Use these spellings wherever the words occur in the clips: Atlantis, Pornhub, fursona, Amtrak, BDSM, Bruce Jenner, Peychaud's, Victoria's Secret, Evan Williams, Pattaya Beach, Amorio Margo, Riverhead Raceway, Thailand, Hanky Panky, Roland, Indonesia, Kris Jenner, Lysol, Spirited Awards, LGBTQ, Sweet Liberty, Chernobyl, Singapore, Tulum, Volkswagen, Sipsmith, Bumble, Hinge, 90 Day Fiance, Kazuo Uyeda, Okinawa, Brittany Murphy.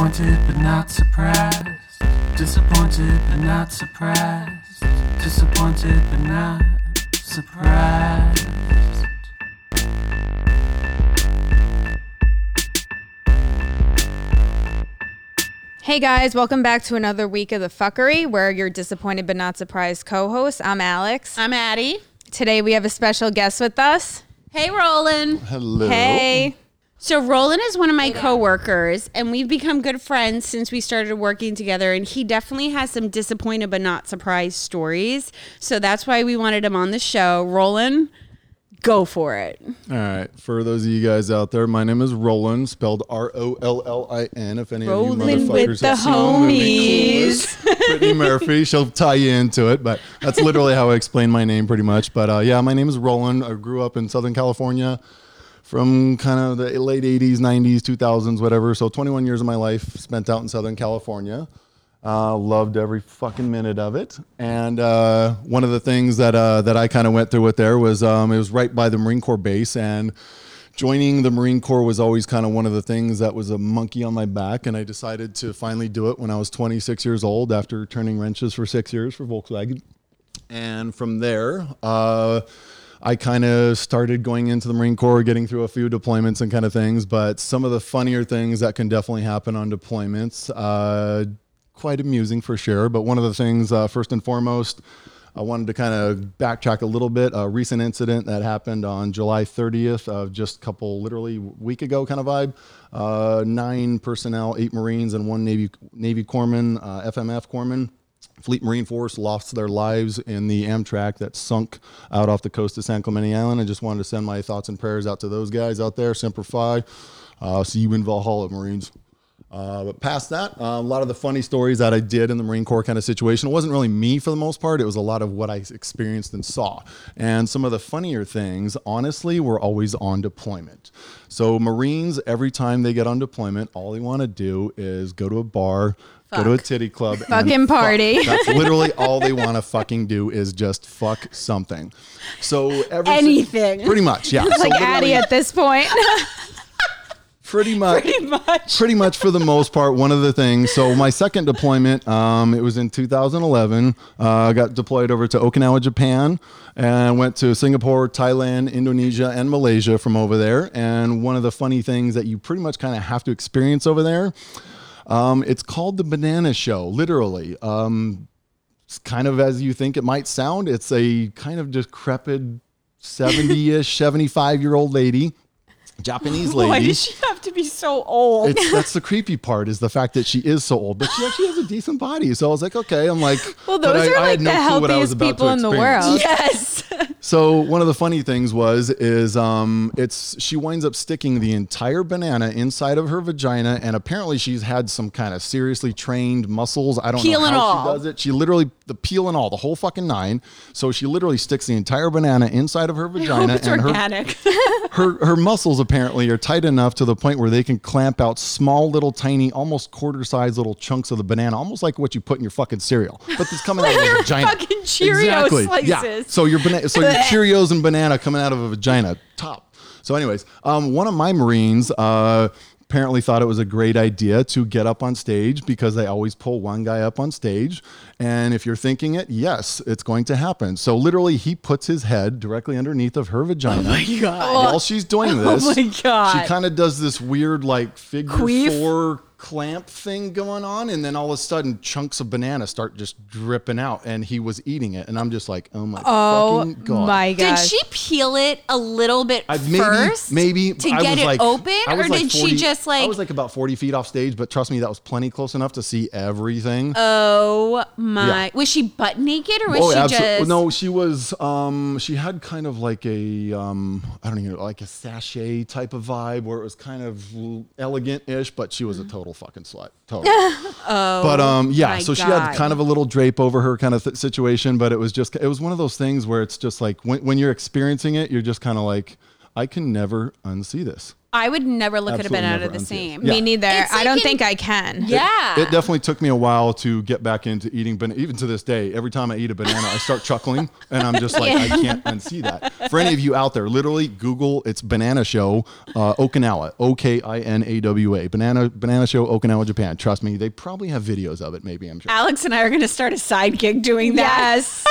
Disappointed but not surprised. Disappointed but not surprised. Disappointed but not surprised. Hey guys, welcome back to another week of The Fuckery, where your disappointed but not surprised co-host. I'm Alex. I'm Addie. Today we have a special guest with us. Hey, Roland. Hello. Hey. So Roland is one of my coworkers, and we've become good friends since we started working together, and he definitely has some disappointed but not surprised stories. So that's why we wanted him on the show. Roland, go for it. All right. For those of you guys out there, my name is Roland, spelled R-O-L-L-I-N. If any of you motherfuckers have seen Brittany Murphy, she'll tie you into it, but that's literally how I explain my name pretty much. But yeah, my name is Roland. I grew up in Southern California. From kind of the late 80s, 90s, 2000s, whatever. So 21 years of my life spent out in Southern California. Loved every fucking minute of it. And one of the things that I kind of went through with there was it was right by the Marine Corps base. And joining the Marine Corps was always kind of one of the things that was a monkey on my back. And I decided to finally do it when I was 26 years old after turning wrenches for 6 years for Volkswagen. And from there... I kind of started going into the Marine Corps, getting through a few deployments and kind of things, but some of the funnier things that can definitely happen on deployments, quite amusing for sure. But one of the things, first and foremost, I wanted to kind of backtrack a little bit. A recent incident that happened on July 30th, just a couple, literally week ago kind of vibe. 9 personnel, 8 Marines and 1 Navy corpsman, FMF corpsman. Fleet Marine Force lost their lives in the Amtrak that sunk out off the coast of San Clemente Island. I just wanted to send my thoughts and prayers out to those guys out there. Semper Fi. See you in Valhalla, Marines. But past that, a lot of the funny stories that I did in the Marine Corps kind of situation, it wasn't really me for the most part. It was a lot of what I experienced and saw. And some of the funnier things, honestly, were always on deployment. So Marines, every time they get on deployment, all they want to do is go to a bar, fuck. Go to a titty club. Fucking party. Fuck. That's literally all they want to fucking do is just fuck something. So anything. Pretty much, yeah. It's so like Addie at this point. Pretty much for the most part, one of the things. So my second deployment, it was in 2011. I got deployed over to Okinawa, Japan, and went to Singapore, Thailand, Indonesia, and Malaysia from over there. And one of the funny things that you pretty much kind of have to experience over there, it's called the banana show, literally. It's kind of as you think it might sound. It's a kind of decrepit 70-ish, 75-year-old lady, Japanese lady. Why does she have to be so old? That's the creepy part, is the fact that she is so old, but she actually has a decent body. So I was like, okay, well, those are I had no clue what I was about to experience. The healthiest people in the world. Yes. So one of the funny things she winds up sticking the entire banana inside of her vagina, and apparently she's had some kind of seriously trained muscles. I don't know how she does it. She literally, the peel and all, the whole fucking nine. So she literally sticks the entire banana inside of her vagina. It's and organic. Her muscles apparently are tight enough to the point where they can clamp out small, little, tiny, almost quarter-sized little chunks of the banana, almost like what you put in your fucking cereal. But it's coming out of a vagina. Fucking Cheerio slices. Yeah. So your Cheerios and banana coming out of a vagina top. So, anyways, one of my Marines apparently thought it was a great idea to get up on stage, because they always pull one guy up on stage, and if you're thinking it, yes, it's going to happen. So literally, he puts his head directly underneath of her vagina. Oh my god! While she's doing this, oh my god, she kind of does this weird like figure four clamp thing going on, and then all of a sudden, chunks of banana start just dripping out, and he was eating it, and I'm just like, fucking god! Oh my god! Did she peel it a little bit first? Maybe to get it open, or did she just? I was like about 40 feet off stage, but trust me, that was plenty close enough to see everything. Oh my. Yeah. Was she butt naked or was she just... No, she was, she had kind of like a, I don't even know, like a sachet type of vibe where it was kind of elegant-ish, but she was a total fucking slut. Totally. She had kind of a little drape over her kind of situation, but it was one of those things where it's just like, when you're experiencing it, you're just kind of like, I can never unsee this. I would never look at a banana the same. Yeah. Me neither. Like I don't think I can. Yeah. It definitely took me a while to get back into eating banana. Even to this day, every time I eat a banana, I start chuckling and I'm just like, I can't unsee that. For any of you out there, literally Google, it's Banana Show, Okinawa, O-K-I-N-A-W-A. Banana Show, Okinawa, Japan. Trust me, they probably have videos of it, maybe, I'm sure. Alex and I are going to start a side gig doing that. Yes.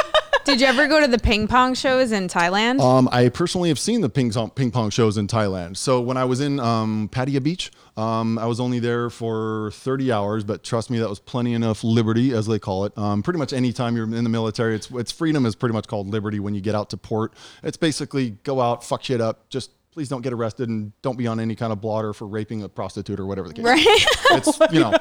Did you ever go to the ping pong shows in Thailand? I personally have seen the ping pong shows in Thailand. So when I was in Pattaya Beach, I was only there for 30 hours, but trust me, that was plenty enough liberty, as they call it. Pretty much any time you're in the military, it's freedom is pretty much called liberty when you get out to port. It's basically go out, fuck shit up, just please don't get arrested and don't be on any kind of blotter for raping a prostitute or whatever the case. Right. It's, you know,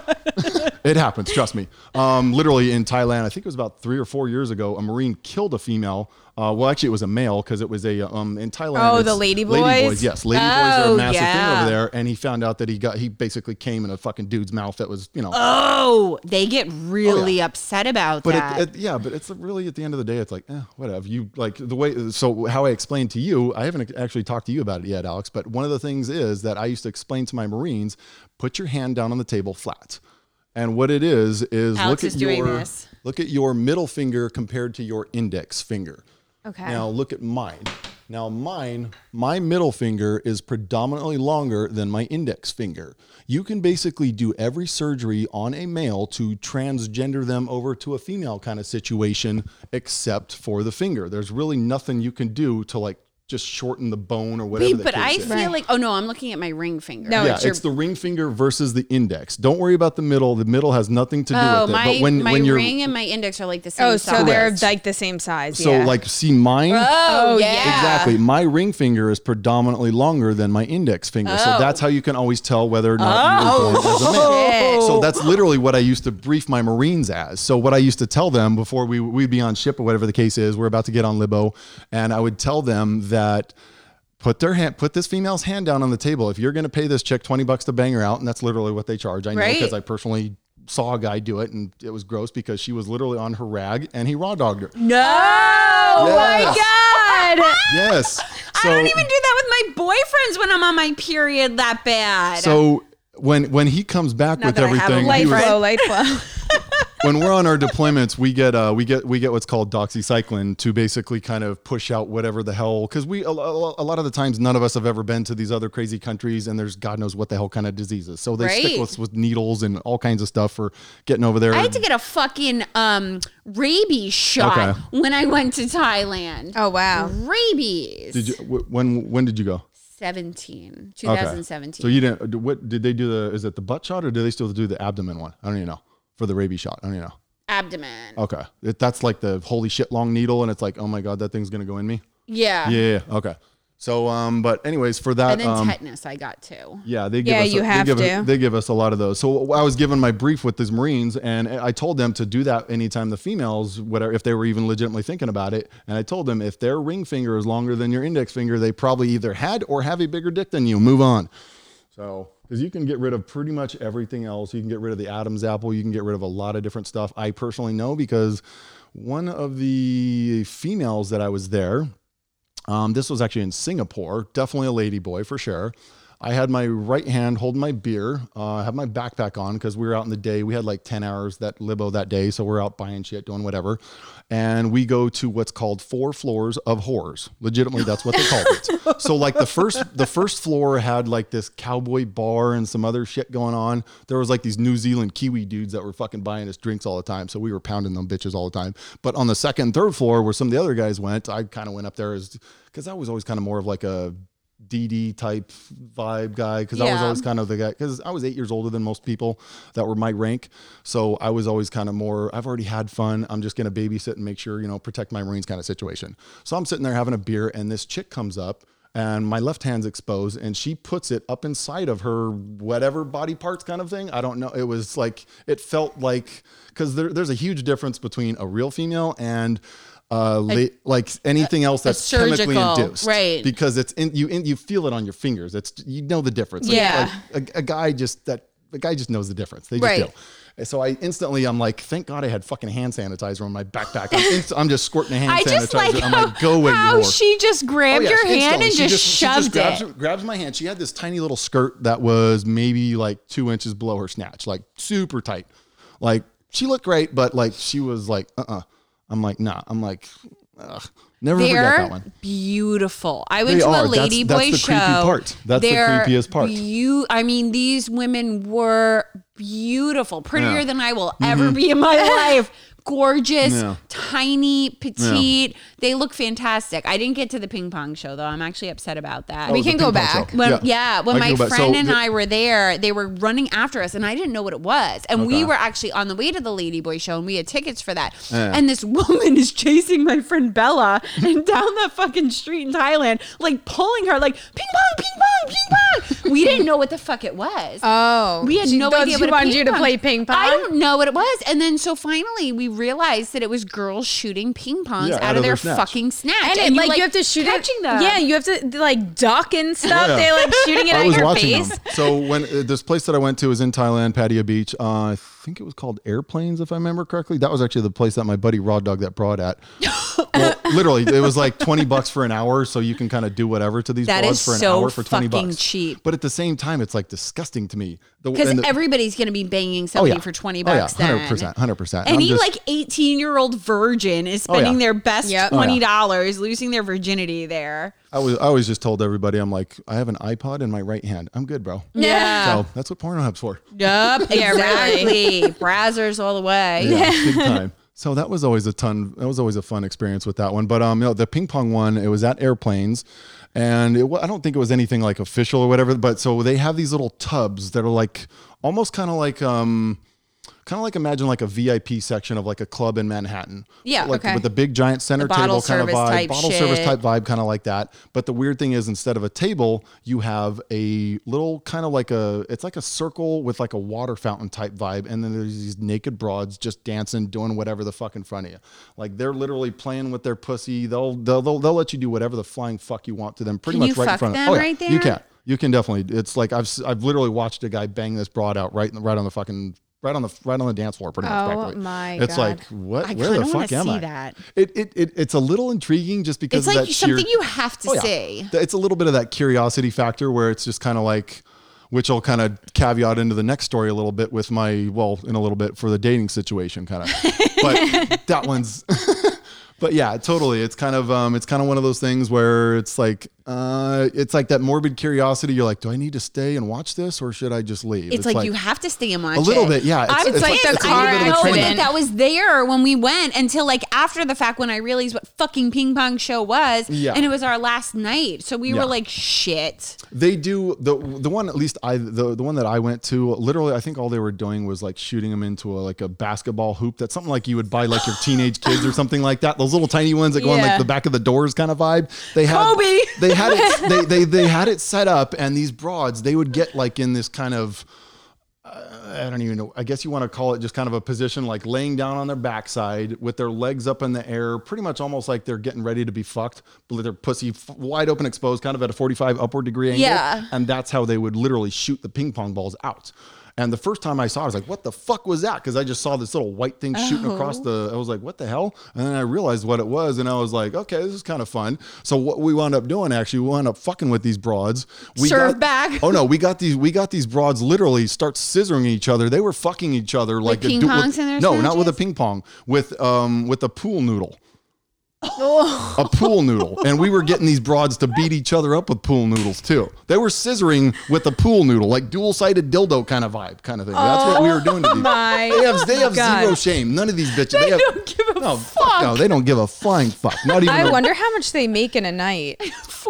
it happens. Trust me. Literally in Thailand, I think it was about 3 or 4 years ago, a Marine killed a female. Well, actually it was a male because it was a, in Thailand. Oh, the lady boys? Lady boys, yes. Lady boys are a massive thing over there. And he found out that he basically came in a fucking dude's mouth that was, you know. Oh, they get really upset about that. But it's really, at the end of the day, it's like, whatever. You like the way, so how I explained to you, I haven't actually talked to you about it yet, Alex, but one of the things is that I used to explain to my Marines, put your hand down on the table flat. And what it is look at your middle finger compared to your index finger. Okay. Now look at mine. Now my middle finger is predominantly longer than my index finger. You can basically do every surgery on a male to transgender them over to a female kind of situation, except for the finger. There's really nothing you can do to like just shorten the bone or whatever. Wait, but I feel like, I'm looking at my ring finger. No, it's the ring finger versus the index. Don't worry about the middle. The middle has nothing to do with it. But when your ring and my index are like the same size. Oh, so they're like the same size. So like, see mine? Oh, yeah. Exactly. My ring finger is predominantly longer than my index finger. Oh. So that's how you can always tell whether or not you were born as a man. Shit. So that's literally what I used to brief my Marines as. So what I used to tell them before we'd be on ship or whatever the case is, we're about to get on Libo, and I would tell them that put this female's hand down on the table. If you're going to pay this chick $20 to bang her out, and that's literally what they charge. I know because I personally saw a guy do it, and it was gross because she was literally on her rag and he raw dogged her. No, my God. Yes. So, I don't even do that with my boyfriends when I'm on my period that bad. So when he comes back with everything, when we're on our deployments, we get what's called doxycycline to basically kind of push out whatever the hell, because a lot of the times none of us have ever been to these other crazy countries, and there's God knows what the hell kind of diseases. So they stick us with needles and all kinds of stuff for getting over there. I had to get a fucking rabies shot when I went to Thailand. Oh wow, rabies! Did you? When did you go? 2017. So you didn't? What did they do? Is it the butt shot or do they still do the abdomen one? I don't even know. For the rabies shot, I don't even know. Abdomen. Okay, that's like the holy shit long needle, and it's like, oh my God, that thing's gonna go in me. Yeah. Yeah. Okay. So, but anyways, for that, and then tetanus I got too. Yeah, they give us. Yeah, they give us a lot of those. So I was given my brief with these Marines, and I told them to do that anytime the females, whatever, if they were even legitimately thinking about it. And I told them if their ring finger is longer than your index finger, they probably either had or have a bigger dick than you. Move on. So. Because you can get rid of pretty much everything else. You can get rid of the Adam's apple. You can get rid of a lot of different stuff. I personally know because one of the females that I was there, this was actually in Singapore, definitely a lady boy for sure. I had my right hand holding my beer. I had my backpack on because we were out in the day. We had like 10 hours that Libo that day. So we're out buying shit, doing whatever. And we go to what's called 4 floors of horrors. Legitimately, that's what they called it. So like the first floor had like this cowboy bar and some other shit going on. There was like these New Zealand Kiwi dudes that were fucking buying us drinks all the time. So we were pounding them bitches all the time. But on the second and third floor where some of the other guys went, I kind of went up there because I was always kind of more of like a DD type vibe guy because I was always kind of the guy because I was 8 years older than most people that were my rank, so I was always kind of more I've already had fun, I'm just gonna babysit and make sure, you know, protect my Marines kind of situation. So I'm sitting there having a beer and this chick comes up and my left hand's exposed and she puts it up inside of her whatever body parts kind of thing. I don't know, it was like it felt like because there's a huge difference between a real female and like anything else that's chemically induced, right? Because it's you feel it on your fingers. It's, you know, the difference. Yeah, like a guy just that the guy just knows the difference. They just do. And so I instantly, I'm like, thank God I had fucking hand sanitizer in my backpack. I'm just squirting a hand sanitizer. I'm like, go away. How she just grabbed your hand and just shoved it. Grabs my hand. She had this tiny little skirt that was maybe like 2 inches below her snatch, like super tight. Like she looked great, but like she was like, I'm like, nah. I'm like, ugh. Never forget that one. Beautiful. I went to a Ladyboy show. That's the creepiest part. I mean, these women were beautiful, prettier than I will ever be in my life. Gorgeous, tiny, petite. Yeah. They look fantastic. I didn't get to the ping pong show though. I'm actually upset about that. Oh, we can go back. When my friend and I were there, they were running after us and I didn't know what it was. And we were actually on the way to the Ladyboy show and we had tickets for that. And this woman is chasing my friend Bella and down the fucking street in Thailand, like pulling her like ping pong, ping pong, ping pong. We didn't know what the fuck it was. Oh. We had no idea what it was. She wanted you to play ping pong? I don't know what it was. And then so finally we realized that it was girls shooting ping pongs out of their snatch. Fucking snatch. And like you have to shoot it. Yeah, you have to like duck and stuff. Yeah. They're like shooting it at your face. So when this place that I went to was in Thailand, Pattaya Beach, I think it was called Airplanes, if I remember correctly. That was actually the place that my buddy Raw Dog that brought at. Well, literally, it was like $20 for an hour, so you can kind of do whatever to these broads for an hour for $20. Fucking cheap. But at the same time, it's like disgusting to me because everybody's going to be banging somebody for $20. 100%. Any like 18-year-old virgin is spending their best $20, losing their virginity there. I always just told everybody, I'm like, I have an iPod in my right hand. I'm good, bro. Yeah. So that's what Pornhub's for. Yep. Exactly. Brazzers all the way. Yeah, big time. So that was always a fun experience with that one. But the ping pong one, it was at Airplanes, and I don't think it was anything like official or whatever. But so they have these little tubs that are like almost kind of like imagine like a VIP section of like a club in Manhattan. Yeah, with the big giant center table kind of vibe, bottle service type vibe, kind of like that. But the weird thing is, instead of a table, you have a little kind of like it's like a circle with like a water fountain type vibe, and then there's these naked broads just dancing, doing whatever the fuck in front of you. Like they're literally playing with their pussy. They'll let you do whatever the flying fuck you want to them, pretty much right in front of them. Right there? You can. You can definitely. It's like I've literally watched a guy bang this broad out right on the fucking. Right on the dance floor, pretty much. Oh my God! It's like what? Where the fuck am I? That. It's a little intriguing just because it's like something you have to see. It's a little bit of that curiosity factor where it's just kind of like, which I'll kind of caveat into the next story a little bit with in a little bit for the dating situation kind of. But that one's. But yeah, totally. It's kind of one of those things where it's like that morbid curiosity. You're like, do I need to stay and watch this, or should I just leave? It's like you have to stay and watch it. A little bit, yeah. I didn't know that was there when we went until like after the fact when I realized what fucking ping pong show was, and it was our last night. So we were like, shit. They do the one at least the one that I went to. Literally, I think all they were doing was like shooting them into a basketball hoop. That's something like you would buy like your teenage kids or something like that. Those little tiny ones that go on like the back of the doors kind of vibe. They had it set up, and these broads, they would get like in this kind of I don't even know. I guess you want to call it just kind of a position, like laying down on their backside with their legs up in the air, pretty much almost like they're getting ready to be fucked, but their pussy wide open, exposed, kind of at a 45 upward degree angle. Yeah. And that's how they would literally shoot the ping pong balls out. And the first time I saw it, I was like, what the fuck was that? Because I just saw this little white thing shooting across I was like, what the hell? And then I realized what it was. And I was like, okay, this is kind of fun. So what we wound up doing, actually, we wound up fucking with these broads. We got these broads literally start scissoring each other. They were fucking each other. Not with a ping pong, with a pool noodle. A pool noodle. And we were getting these broads to beat each other up with pool noodles too. They were scissoring with a pool noodle, like dual-sided dildo kind of vibe kind of thing. That's what we were doing to these. They have zero shame. None of these bitches. They don't give a fuck. No, they don't give a flying fuck. Not even. I wonder how much they make in a night.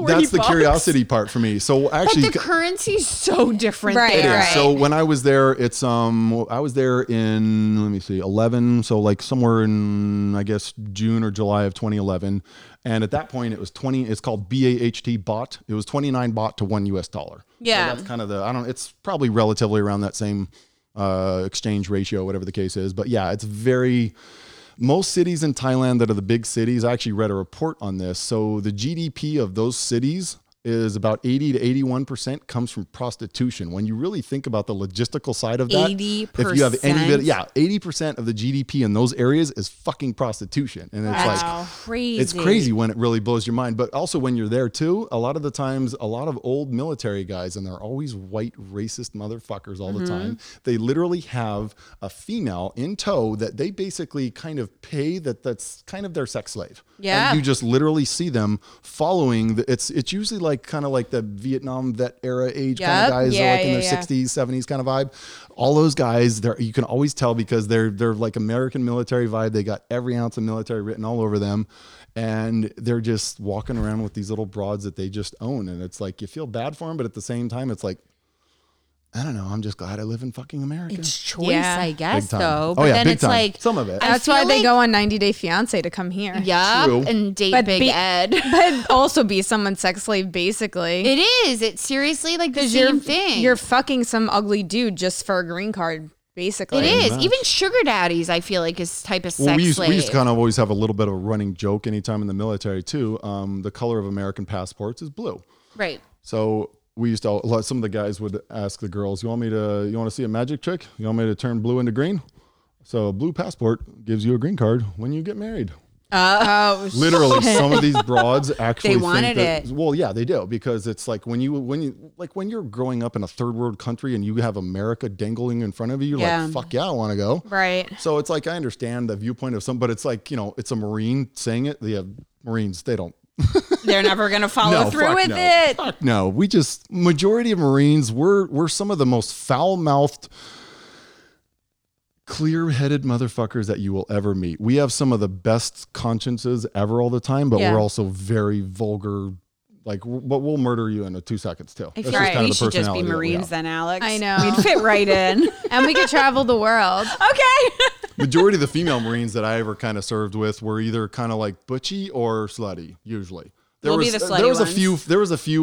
That's the curiosity part for me. So actually, but the currency's so different. Right. It is. So when I was there, I was there in 11. So like somewhere in I guess June or July of 2011, and at that point it was 20. It's called BAHT baht. It was 29 baht to $1. Yeah, so that's kind of it's probably relatively around that same exchange ratio, whatever the case is. But yeah, it's very. Most cities in Thailand that are the big cities, I actually read a report on this. So the GDP of those cities is about 80 to 81% comes from prostitution. When you really think about the logistical side of that, 80%? If you have any bit, yeah, 80% of the GDP in those areas is fucking prostitution. And it's like, crazy. It's crazy when it really blows your mind. But also when you're there too, a lot of the times, a lot of old military guys, and they're always white racist motherfuckers all the time. They literally have a female in tow that they basically kind of pay, that's kind of their sex slave. Yeah. And you just literally see them following the, it's usually like kind of like the Vietnam vet era age kind of guys are like in their 60s, 70s kind of vibe. All those guys, you can always tell because they're like American military vibe. They got every ounce of military written all over them. And they're just walking around with these little broads that they just own. And it's like, you feel bad for them, but at the same time, it's like, I don't know. I'm just glad I live in fucking America. It's choice, I guess, though. But then it's like some of it. That's why they go on 90 Day Fiance to come here. Yeah, and date Big Ed, but also be someone's sex slave. Basically, it is. It's seriously like the same thing. You're fucking some ugly dude just for a green card. Basically, it is. Even sugar daddies, I feel like, is type of sex slave. We used to kind of always have a little bit of a running joke anytime in the military too. The color of American passports is blue. Right. So. We used to, some of the guys would ask the girls, you want to see a magic trick? You want me to turn blue into green? So a blue passport gives you a green card when you get married. Literally some of these broads actually think that. Well, yeah, they do, because it's like when you're growing up in a third world country and you have America dangling in front of you, you're like, fuck yeah, I want to go. Right. So it's like, I understand the viewpoint of some, but it's like, it's a Marine saying it. The Marines, they don't. They're never going to follow through with it. Fuck no. We just, majority of Marines, we're some of the most foul-mouthed, clear-headed motherfuckers that you will ever meet. We have some of the best consciences ever all the time, but we're also very vulgar. Like, but we'll murder you in 2 seconds too. I feel like we should just be Marines then, Alex. I know. We'd fit right in. And we could travel the world. Okay. Majority of the female Marines that I ever kind of served with were either kind of like butchy or slutty, usually. There was a few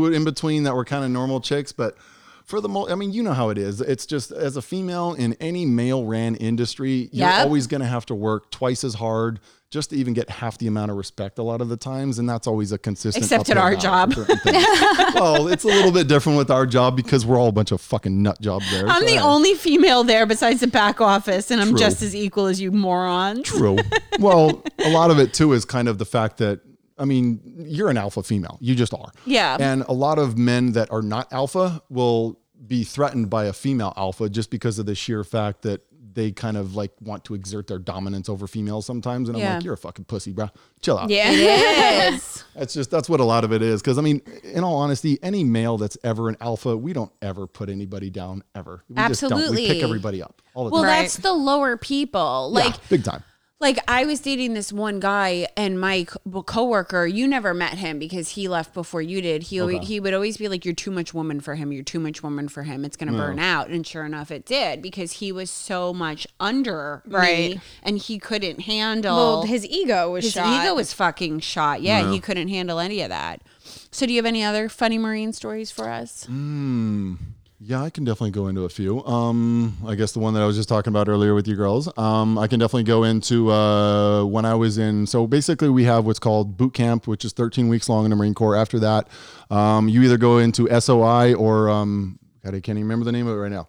in between that were kind of normal chicks, but for the most, I mean, you know how it is. It's just, as a female in any male-ran industry, you're always going to have to work twice as hard just to even get half the amount of respect a lot of the times. And that's always a consistent. Except at our job. Well, it's a little bit different with our job because we're all a bunch of fucking nut jobs there. I'm the only female there besides the back office. And I'm just as equal as you morons. True. Well, a lot of it too is kind of the fact that, I mean, you're an alpha female. You just are. Yeah. And a lot of men that are not alpha will be threatened by a female alpha just because of the sheer fact that they kind of like want to exert their dominance over females sometimes. And I'm like, you're a fucking pussy, bro. Chill out. Yeah, it is. That's what a lot of it is. Cause I mean, in all honesty, any male that's ever an alpha, we don't ever put anybody down ever. We just don't. We pick everybody up all the time. Well, that's the lower people. Like big time. Like I was dating this one guy and my coworker, you never met him because he left before you did. He would always be like, you're too much woman for him. You're too much woman for him. It's going to burn out. And sure enough, it did because he was so much under me and he couldn't handle. Well, his ego was shot. His ego was fucking shot. Yeah, he couldn't handle any of that. So do you have any other funny Marine stories for us? Yeah, I can definitely go into a few. I guess the one that I was just talking about earlier with you girls. I can definitely go into when I was in. So basically, we have what's called boot camp, which is 13 weeks long in the Marine Corps. After that, you either go into SOI or God, I can't even remember the name of it right now.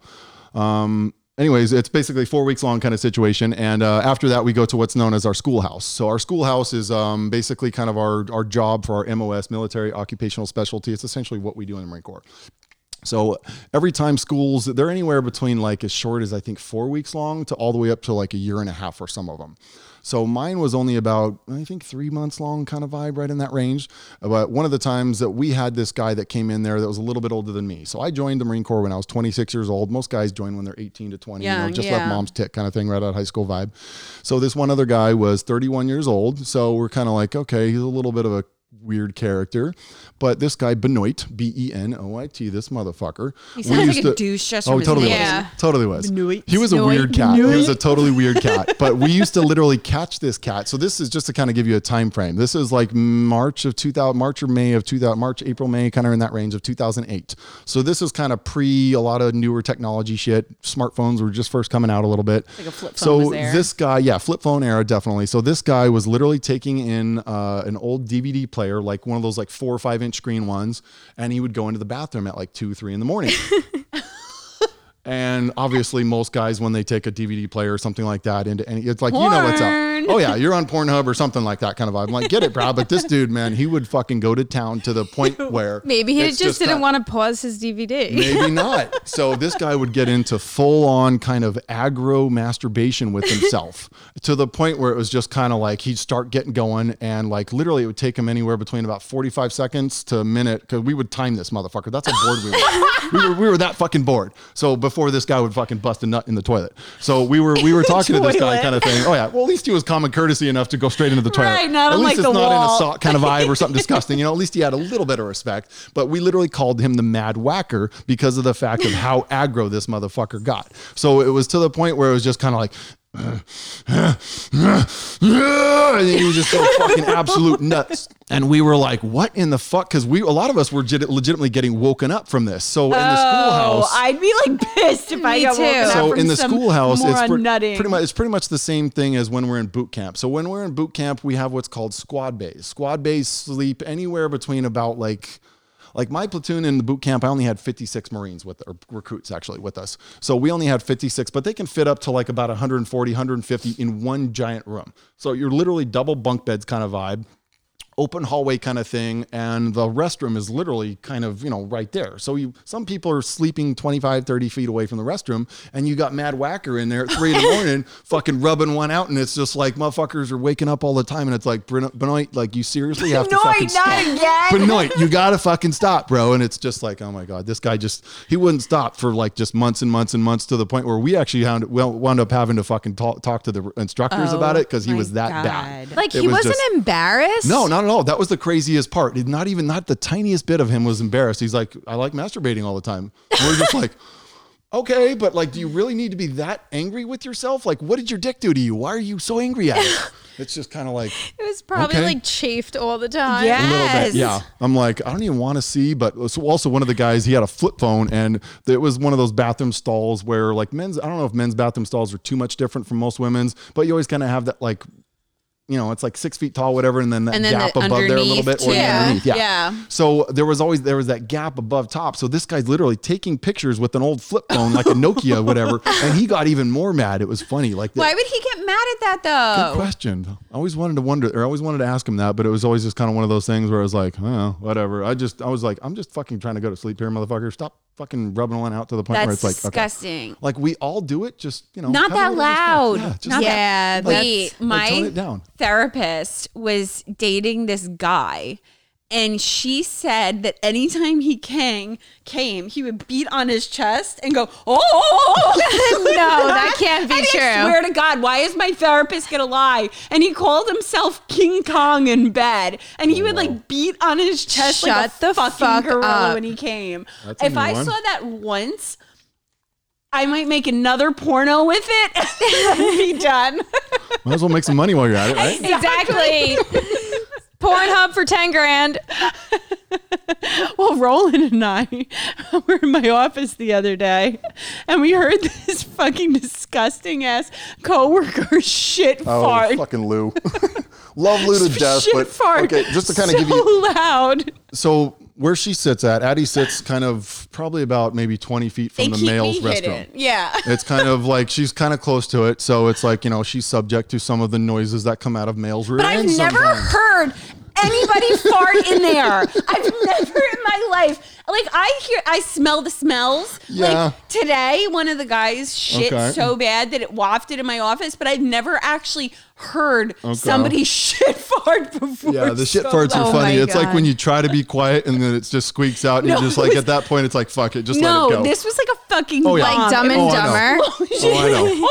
Anyways, it's basically 4 weeks long kind of situation. And after that, we go to what's known as our schoolhouse. So our schoolhouse is basically kind of our job for our MOS, military occupational specialty. It's essentially what we do in the Marine Corps. So every time schools, they're anywhere between like as short as I think 4 weeks long to all the way up to like a year and a half for some of them. So mine was only about, I think 3 months long kind of vibe, right in that range. But one of the times that we had this guy that came in there that was a little bit older than me. So I joined the Marine Corps when I was 26 years old. Most guys join when they're 18 to 20, left mom's tit kind of thing, right out of high school vibe. So this one other guy was 31 years old. So we're kind of like, okay, he's a little bit of a weird character, but this guy Benoit, Benoit, this motherfucker. He sounds like a douche just from his name. Totally was. Benoit. He was a weird cat. Benoit. He was a totally weird cat. But we used to literally catch this cat. So this is just to kind of give you a time frame. This is like April, May, kind of in that range of 2008. So this is kind of pre a lot of newer technology shit. Smartphones were just first coming out a little bit. Like a flip phone. So this guy, flip phone era definitely. So this guy was literally taking in an old DVD player player, like one of those like 4 or 5 inch screen ones. And he would go into the bathroom at like 2, 3 in the morning. And obviously most guys, when they take a DVD player or something like that into any, it's like, porn. You know what's up. Oh yeah, you're on Pornhub or something like that kind of vibe. I'm like, get it, bro. But this dude, man, he would fucking go to town to the point where. Maybe he just didn't want to pause his DVD. Maybe not. So this guy would get into full on kind of aggro masturbation with himself to the point where it was just kind of like he'd start getting going and like literally it would take him anywhere between about 45 seconds to a minute because we would time this motherfucker. That's how bored we were. We were that fucking bored. So before this guy would fucking bust a nut in the toilet. So we were talking to this guy kind of thing. Oh yeah. Well, at least he was common courtesy enough to go straight into the toilet. Right, not at least it's not in a sock kind of vibe or something disgusting. You know, at least he had a little bit of respect. But we literally called him the Mad Whacker because of the fact of how aggro this motherfucker got. So it was to the point where it was just kind of like, and he was just so fucking absolute nuts. And we were like, what in the fuck? Because a lot of us were legitimately getting woken up from this. So in the schoolhouse, I'd be like pissed if I got woken up. So in the schoolhouse, it's pretty much the same thing as when we're in boot camp. So when we're in boot camp, we have what's called squad bays. Squad bays sleep anywhere between about like my platoon in the boot camp, I only had 56 Marines recruits actually with us. So we only had 56, but they can fit up to like about 140, 150 in one giant room. So you're literally double bunk beds kind of vibe, open hallway kind of thing. And the restroom is literally kind of, you know, right there. So some people are sleeping 25, 30 feet away from the restroom and you got Mad Whacker in there at 3 in the morning, fucking rubbing one out. And it's just like, motherfuckers are waking up all the time. And it's like, Benoit, like you seriously have to fucking stop. Benoit, you gotta fucking stop, bro. And it's just like, oh my God, this guy he wouldn't stop for like just months and months and months to the point where we actually wound up having to fucking talk to the instructors about it. Cause he was that bad. Like he wasn't embarrassed. No, not at all. That was the craziest part. Not the tiniest bit of him was embarrassed. He's like, I like masturbating all the time. And we're just like, okay, but like, do you really need to be that angry with yourself? Like, what did your dick do to you? Why are you so angry at it? It's just kind of like, it was probably like chafed all the time. Yes. Yeah. I'm like, I don't even want to see, but so also one of the guys, he had a flip phone and it was one of those bathroom stalls where like I don't know if men's bathroom stalls are too much different from most women's, but you always kind of have that like, you know, it's like 6 feet tall, whatever. And then that gap above there a little bit. Or underneath. Yeah. So there was that gap above top. So this guy's literally taking pictures with an old flip phone, like a Nokia, whatever. And he got even more mad. It was funny. Like, why would he get mad at that though? Good question. I always wanted to ask him that, but it was always just kind of one of those things where I was like, oh, whatever. I was like, I'm just fucking trying to go to sleep here, motherfucker. Stop fucking rubbing one out to the point where it's like disgusting. Okay. Like we all do it, just you know, not that loud. Tone it down. Therapist was dating this guy, and she said that anytime he came, he would beat on his chest and go, oh. No, that can't be true. I swear to God, why is my therapist gonna lie? And he called himself King Kong in bed, and he would like beat on his chest like a fucking gorilla when he came. If I saw that once, I might make another porno with it and be done. Might as well make some money while you're at it, right? Exactly. Pornhub for $10,000. Well, Roland and I were in my office the other day and we heard this fucking disgusting ass coworker shit fart. Oh, fucking Lou. Love Lou to death. Shit fart. Okay, just to kind of give you. So loud. So where she sits at, Addie sits kind of probably about maybe 20 feet from the male's restroom. Yeah. It's kind of like, she's kind of close to it. So it's like, you know, she's subject to some of the noises that come out of males' rear end sometimes. But I've never heard anybody fart in there. I've never in my life. Like I smell the smells. Yeah. Like today, one of the guys shit so bad that it wafted in my office, but I've never actually heard somebody shit fart before. Yeah, the shit farts are funny. It's like when you try to be quiet and then it just squeaks out and you're just like, at that point, it's like, fuck it, just let it go. No, this was like a fucking bomb. Like Dumb and Dumber. I know.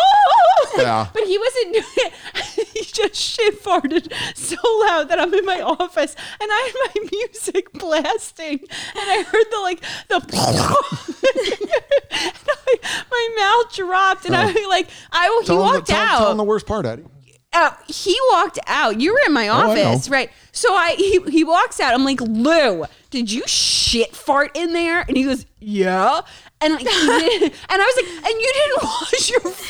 Yeah. But he wasn't doing it. He just shit farted so loud that I'm in my office and I had my music blasting and I heard my mouth dropped and I was like, he walked out. Tell him the worst part, Addie. He walked out. You were in my office, right? So he walks out. I'm like, Lou, did you shit fart in there? And he goes, yeah. And like, and I was like, and you didn't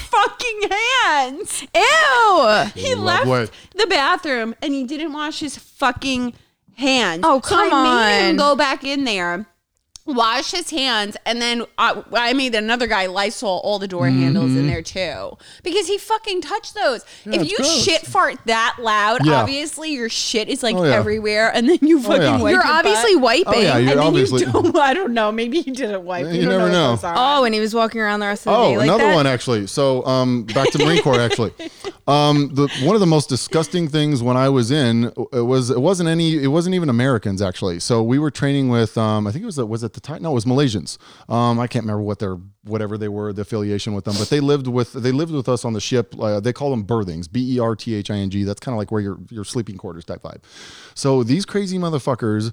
wash your fucking hands. Ew. He left the bathroom and he didn't wash his fucking hands. Oh, come on. I made him go back in there, wash his hands, and then I made another guy Lysol all the door handles in there too, because he fucking touched those. Yeah, if you shit fart that loud, obviously your shit is like everywhere, and then you fucking wipe your butt. Obviously wiping, and obviously. Then you don't. I don't know. Maybe he didn't wipe. You never know. Oh, and he was walking around the rest of the day. Like another one actually. So back to Marine Corps actually. The one of the most disgusting things when I was in it wasn't even Americans actually. So we were training with I think it was at the time. No, it was Malaysians. I can't remember what the affiliation with them, but they lived with us on the ship. They call them berthings, berthing. That's kind of like where your sleeping quarters type vibe. So these crazy motherfuckers,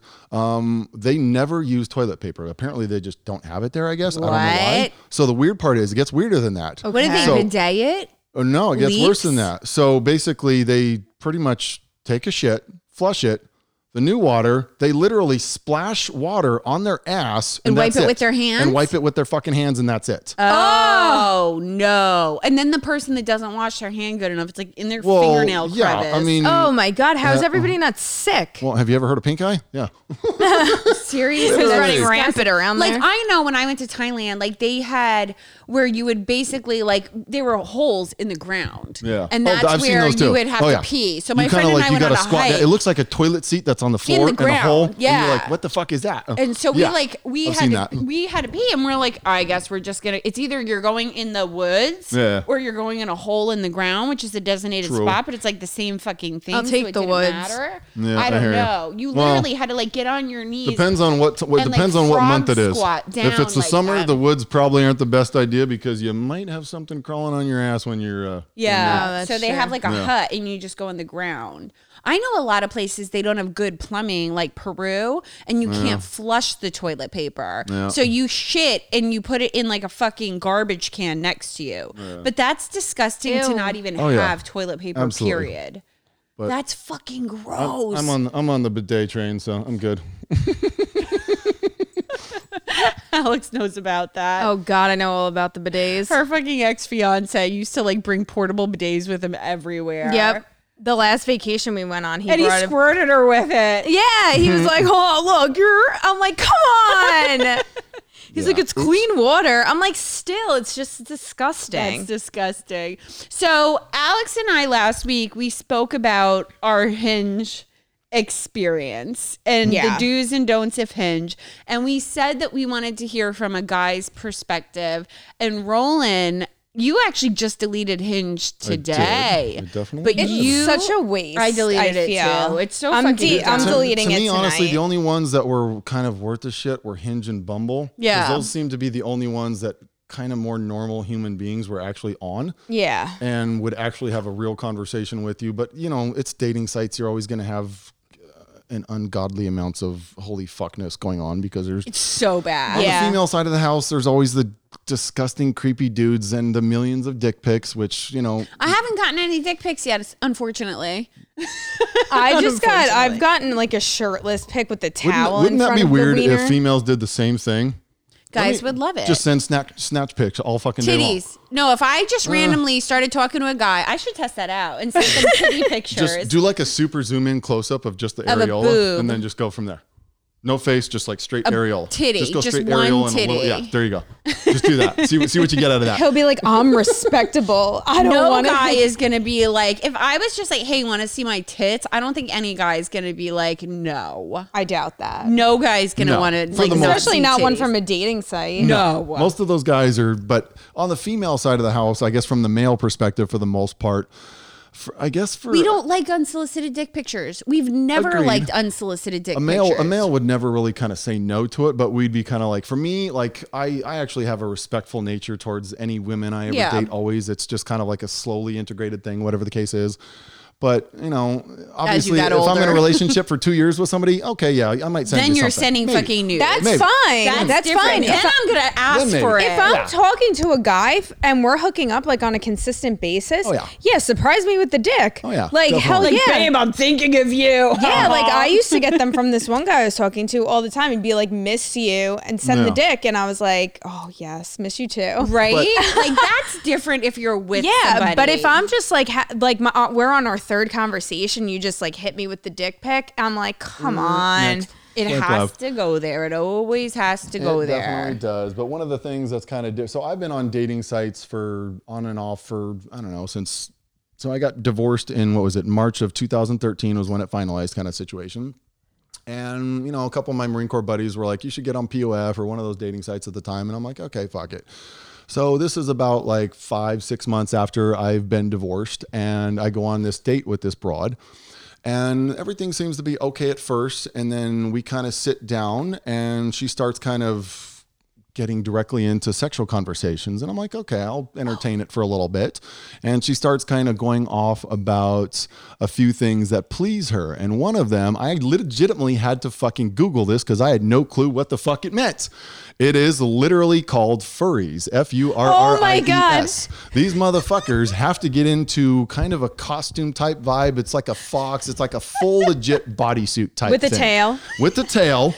they never use toilet paper. Apparently they just don't have it there, I guess. What? I don't know why. So the weird part is it gets weirder than that. Okay. What did they even diet? Oh no, it gets worse than that. So basically they pretty much take a shit, flush it, the new water, they literally splash water on their ass and wipe it with their hands and wipe it with their fucking hands, and that's it. Oh no. And then the person that doesn't wash their hand good enough, it's like in their fingernail crevice. I mean, oh my God, how's everybody not sick? Well, have you ever heard of pink eye? Yeah. Seriously? It's running rampant around there. Like I know when I went to Thailand, like they had where you would basically like, there were holes in the ground. Yeah. And that's where you would have to pee. So my friend and I went on a hike. It looks like a toilet seat that's on the floor in a hole. Yeah. And you're like, what the fuck is that? And so we had to pee, and we're like, I guess we're just gonna, it's either you're going in the woods or you're going in a hole in the ground, which is a designated spot, but it's like the same fucking thing. I'll take the woods. Yeah, I don't know. You literally had to like get on your knees. Depends on what month it is. If it's the summer, the woods probably aren't the best idea because you might have something crawling on your ass when you're so they have like a hut and you just go in the ground. I know a lot of places they don't have good plumbing, like Peru, and you can't flush the toilet paper. Yeah. So you shit and you put it in like a fucking garbage can next to you. Yeah. But that's disgusting to not even have toilet paper, absolutely. Period. But that's fucking gross. I'm on the bidet train, so I'm good. Alex knows about that. Oh God, I know all about the bidets. Her fucking ex-fiance used to like bring portable bidets with him everywhere. Yep. The last vacation we went on, he squirted her with it. Yeah, he was like, "Oh, look, you're." I'm like, "Come on." He's like, "It's clean water." I'm like, "Still, it's just disgusting." It's disgusting. So Alex and I last week we spoke about our Hinge experience and the do's and don'ts of Hinge, and we said that we wanted to hear from a guy's perspective, and Roland. You actually just deleted Hinge today. I did. I definitely did. It's such a waste. I deleted it too. It's so fucking dumb. I'm deleting it tonight. To me, honestly, the only ones that were kind of worth the shit were Hinge and Bumble. Yeah. Because those seem to be the only ones that kind of more normal human beings were actually on. Yeah. And would actually have a real conversation with you. But, you know, it's dating sites. You're always going to have an ungodly amounts of holy fuckness going on because it's so bad. On the female side of the house, there's always the disgusting creepy dudes and the millions of dick pics, which, you know, I haven't gotten any dick pics yet, unfortunately. I've gotten like a shirtless pic with the towel. Wouldn't that be weird if females did the same thing? Guys would love it. Just send snatch pics all fucking titties. Day long. No, if I just randomly started talking to a guy, I should test that out and send some titty pictures. Just do like a super zoom in close up of just the areola, and then just go from there. No face, just like straight areola. Titty, just straight one titty. There you go. Just do that. see what you get out of that. He'll be like, I'm respectable. I don't want to. No guy is going to be like, if I was just like, hey, want to see my tits? I don't think any guy is going to be like, no. I doubt that. No guy's going to want to. Like, especially not one from a dating site. No. Most of those guys are, but on the female side of the house, I guess from the male perspective for the most part, we don't like unsolicited dick pictures. We've never liked unsolicited dick pictures. A male would never really kind of say no to it, but we'd be kind of like, for me, like I actually have a respectful nature towards any women I ever date always. It's just kind of like a slowly integrated thing, whatever the case is. But, you know, obviously, if I'm in a relationship for 2 years with somebody, I might send you something. Then you're sending fucking nudes. That's fine. That's fine. Then I'm going to ask for it. If I'm talking to a guy and we're hooking up, like, on a consistent basis, surprise me with the dick. Oh, yeah. Like, hell yeah. Babe, I'm thinking of you. Yeah, like, I used to get them from this one guy I was talking to all the time. He'd be like, miss you, and send the dick. And I was like, oh, yes, miss you too. Right? Like, that's different if you're with somebody. Yeah, but if I'm just, like, we're on our third third conversation, you just like hit me with the dick pic. I'm like, come on. Next. It Camp has Club. To go there. It always has to go there. It definitely does. But one of the things that's kind of so I've been on dating sites for on and off for, I don't know, since. So I got divorced in, what was it, March of 2013 was when it finalized kind of situation. And, you know, a couple of my Marine Corps buddies were like, you should get on POF or one of those dating sites at the time. And I'm like, okay, fuck it. So this is about like 5-6 months after I've been divorced, and I go on this date with this broad. And everything seems to be okay at first. And then we kind of sit down and she starts kind of getting directly into sexual conversations. And I'm like, okay, I'll entertain it for a little bit. And she starts kind of going off about a few things that please her. And one of them, I legitimately had to fucking Google this because I had no clue what the fuck it meant. It is literally called furries. F-U-R-R-I-E-S. Oh my God. These motherfuckers have to get into kind of a costume type vibe. It's like a fox. It's like a full legit bodysuit type thing. With a tail. With the tail.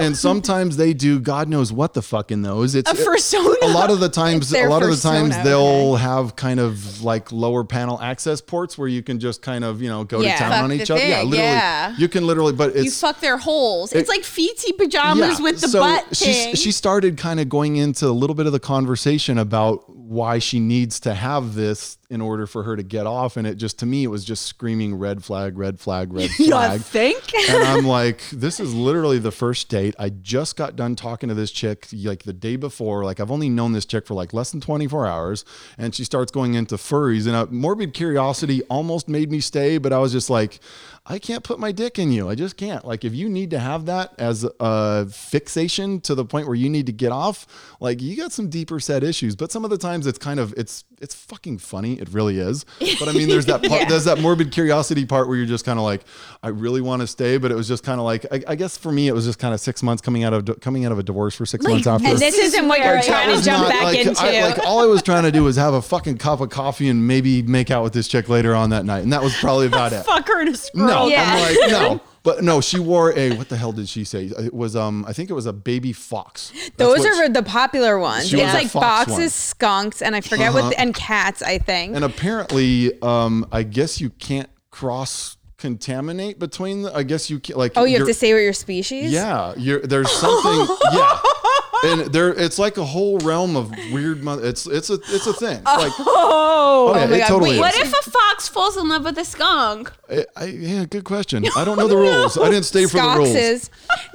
And sometimes they do God knows what the fuck in those. It's a fursona. A lot of the times they'll have kind of like lower panel access ports where you can just kind of, you know, go to town on each other. Yeah, literally. Yeah. You can literally, but it's, you fuck their holes. It's like feety pajamas with the butt thing. She started kind of going into a little bit of the conversation about why she needs to have this in order for her to get off. And it just, to me, it was just screaming red flag, red flag, red flag. You think? And I'm like, this is literally the first date. I just got done talking to this chick like the day before. Like I've only known this chick for like less than 24 hours. And she starts going into furries, and a morbid curiosity almost made me stay. But I was just like, I can't put my dick in you. I just can't. Like if you need to have that as a fixation to the point where you need to get off, like you got some deeper set issues. But some of the times it's kind of, it's fucking funny. It really is. But I mean, there's that part, there's that morbid curiosity part where you're just kind of like, I really want to stay. But it was just kind of like, I guess for me, it was just kind of 6 months coming out of a divorce for six months after. And this isn't what you're trying to jump back into. All I was trying to do was have a fucking cup of coffee and maybe make out with this chick later on that night. And that was probably about it. Fuck her to screw. No, I'm like, no. But no, she wore a, what the hell did she say? It was, I think it was a baby fox. Those are the popular ones. It's like foxes, skunks, and I forget what, and cats, I think. And apparently, I guess you can't cross contaminate between, I guess you can't, like. Oh, you have to say what your species? Yeah. There's something, yeah. And there, it's like a whole realm of weird. It's a thing. Like, oh my God! Totally. Wait, what if a fox falls in love with a skunk? Yeah, good question. I don't know the rules. I didn't stay for the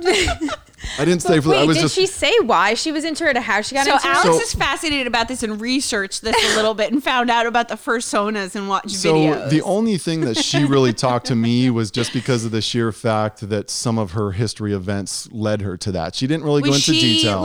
rules. I didn't stay for that. Did she say why she was into it or how she got into it? Alex is fascinated about this and researched this a little bit and found out about the fursonas and watched videos. So the only thing that she really talked to me was just because of the sheer fact that some of her history events led her to that. She didn't really go into detail.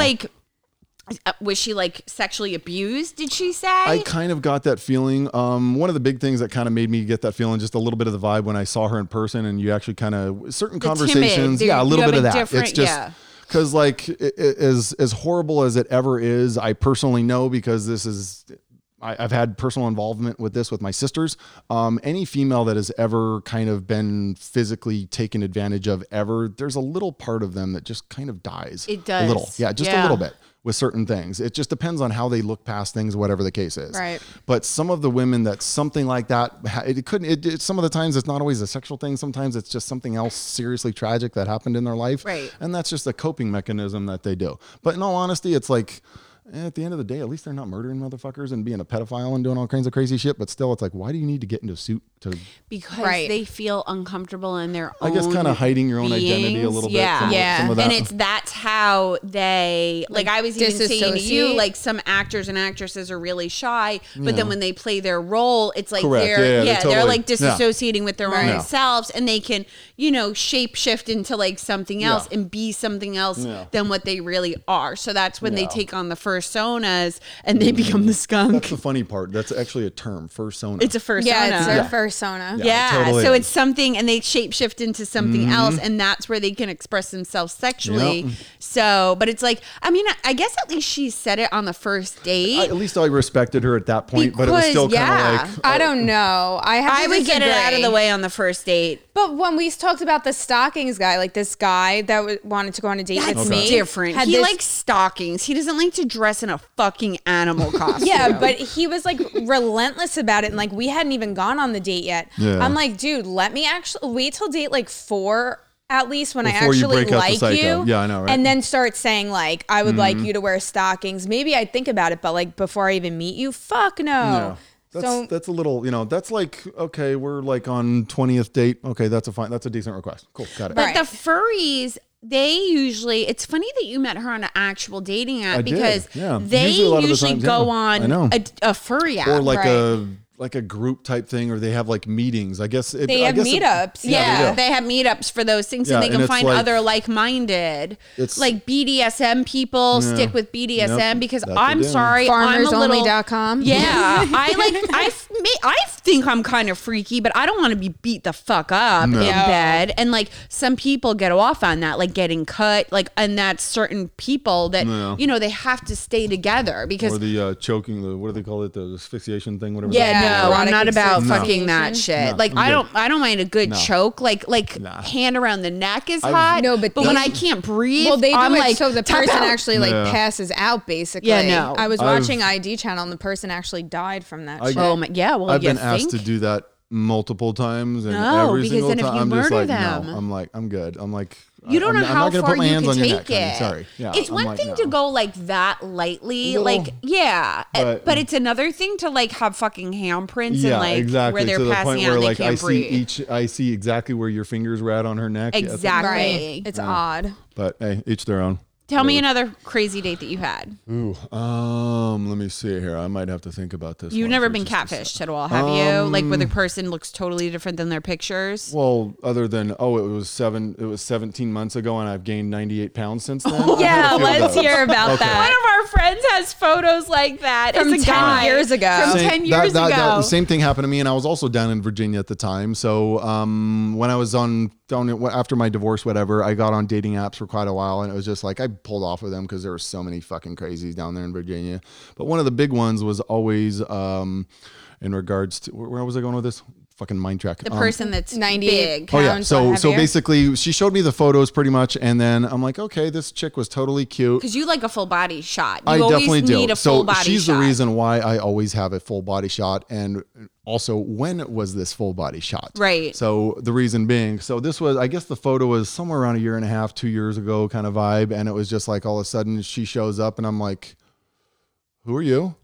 Was she like sexually abused? Did she say? I kind of got that feeling. One of the big things that kind of made me get that feeling, just a little bit of the vibe when I saw her in person, and you actually kind of certain conversations. Yeah, a little bit of that. It's just. Yeah. Because like as horrible as it ever is, I personally know because this is, I've had personal involvement with this with my sisters. Any female that has ever kind of been physically taken advantage of ever, there's a little part of them that just kind of dies. It does. A little. Yeah, just a little bit. With certain things. It just depends on how they look past things, whatever the case is. Right. But some of the women that something like that, some of the times it's not always a sexual thing. Sometimes it's just something else seriously tragic that happened in their life. Right. And that's just a coping mechanism that they do. But in all honesty, it's like, at the end of the day, at least they're not murdering motherfuckers and being a pedophile and doing all kinds of crazy shit. But still, it's like, why do you need to get into a suit to? Because they feel uncomfortable in their own. I guess kind of hiding your own identity a little bit. Yeah, yeah. And that's how they like I was even saying to you, like some actors and actresses are really shy, but then when they play their role, it's like they're like disassociating with their own selves, and they can shape shift into like something else and be something else than what they really are. So that's when they take on the fursonas and they become the skunk. That's the funny part. That's actually a term, fursona. It's a fursona. Yeah, it's a fursona. Yeah, totally. So it's something and they shapeshift into something else, and that's where they can express themselves sexually. Yep. So, but it's like, I mean, I guess at least she said it on the first date. At least I respected her at that point, but it was still kind of like. I don't know. I would get it out of the way on the first date. But when we talked about the stockings guy, like this guy that wanted to go on a date with me. Different. He likes stockings. He doesn't like to dress in a fucking animal costume. Yeah, but he was like relentless about it. And like, we hadn't even gone on the date yet. Yeah. I'm like, dude, let me actually wait till date like 4 at least when before I actually like you. Yeah, I know, right? And then start saying like, I would like you to wear stockings. Maybe I think about it, but like before I even meet you, fuck no. That's a little, you know, that's like, okay, we're like on 20th date. Okay, that's a decent request. Cool, got it. But the furries, they usually, it's funny that you met her on an actual dating app because they usually go on a furry app. Or like a... like a group type thing, or they have like meetings. I guess they have meetups. Yeah, they have meetups for those things, and they can find other like-minded. It's like BDSM people stick with BDSM because I'm sorry, FarmersOnly.com. Yeah, I think I'm kind of freaky, but I don't want to be beat the fuck up in bed. And like some people get off on that, like getting cut, like, and that's certain people that you know they have to stay together because or the choking, the what do they call it, the asphyxiation thing, whatever. Yeah. No, I'm not about fucking that shit. No, like I don't mind a good choke. Like hand around the neck is hot. No, but when I can't breathe, well, they do like, so the person actually like passes out basically. Yeah, no. I was watching ID Channel and the person actually died from that shit. Oh my, yeah, well, I've been asked to do that multiple times and every single time I'm just like, no, I'm good. I'm like, you don't know how far you can take it. Sorry. It's one thing to go like that lightly, like, yeah. But it's another thing to like have fucking handprints and like where they're passing out and they can't breathe. I see exactly where your fingers were at on her neck. Exactly. It's odd. But hey, each their own. Tell me another crazy date that you had. Ooh, let me see here. I might have to think about this. You've never been catfished at all, have you? Like where the person looks totally different than their pictures? Well, other than it was 17 months ago, and I've gained 98 pounds since then. Yeah, let's hear about that. One of our friends has photos like that from 10 years ago. Same thing happened to me, and I was also down in Virginia at the time. So when I was after my divorce, whatever, I got on dating apps for quite a while, and it was just like I pulled off of them because there were so many fucking crazies down there in Virginia. But one of the big ones was always in regards to where was I going with this? Fucking mind track. The person that's 98 pounds. Oh yeah. So basically, she showed me the photos pretty much, and then I'm like, okay, this chick was totally cute. Because you like a full body shot. I definitely do. She's the reason why I always have a full body shot, and also when was this full body shot? Right. So the reason being, this was, I guess the photo was somewhere around 1.5 years, 2 years ago kind of vibe, and it was just like all of a sudden she shows up, and I'm like, who are you?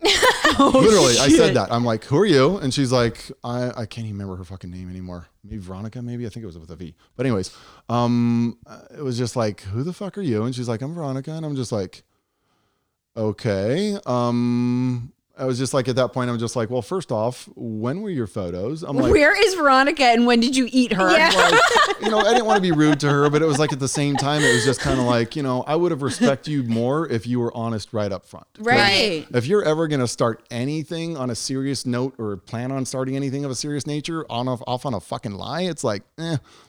Literally, I said that. I'm like, who are you? And she's like, I can't even remember her fucking name anymore. Maybe Veronica, maybe? I think it was with a V. But anyways, it was just like, who the fuck are you? And she's like, I'm Veronica. And I'm just like, okay. I was just like, at that point, I'm just like, well, first off, when were your photos? I'm like, where is Veronica and when did you eat her? Yeah. Like, I didn't want to be rude to her, but it was like at the same time, it was just kind of like, I would have respected you more if you were honest right up front. Right. If you're ever going to start anything on a serious note or plan on starting anything of a serious nature off on a fucking lie, it's like,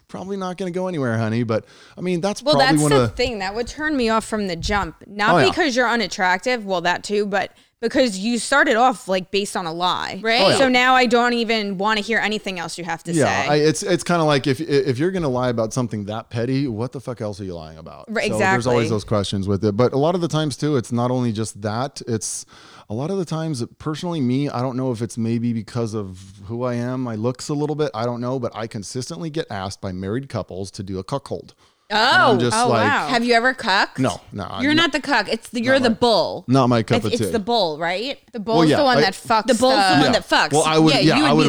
probably not going to go anywhere, honey. But I mean, that's the thing that would turn me off from the jump. Not because you're unattractive. Well, that too, but because you started off like based on a lie, right? Oh, yeah. So now I don't even want to hear anything else you have to say. It's kind of like if you're going to lie about something that petty, what the fuck else are you lying about? Right, exactly. So there's always those questions with it. But a lot of the times too, it's not only just that, it's a lot of the times personally me, I don't know if it's maybe because of who I am, my looks a little bit, I don't know, but I consistently get asked by married couples to do a cuckold. Wow. Have you ever cucked? No. You're not the cuck. You're the bull. Not my cup of tea. It's the bull, right? The bull's the one that fucks. The bull's the one that fucks. Well, I would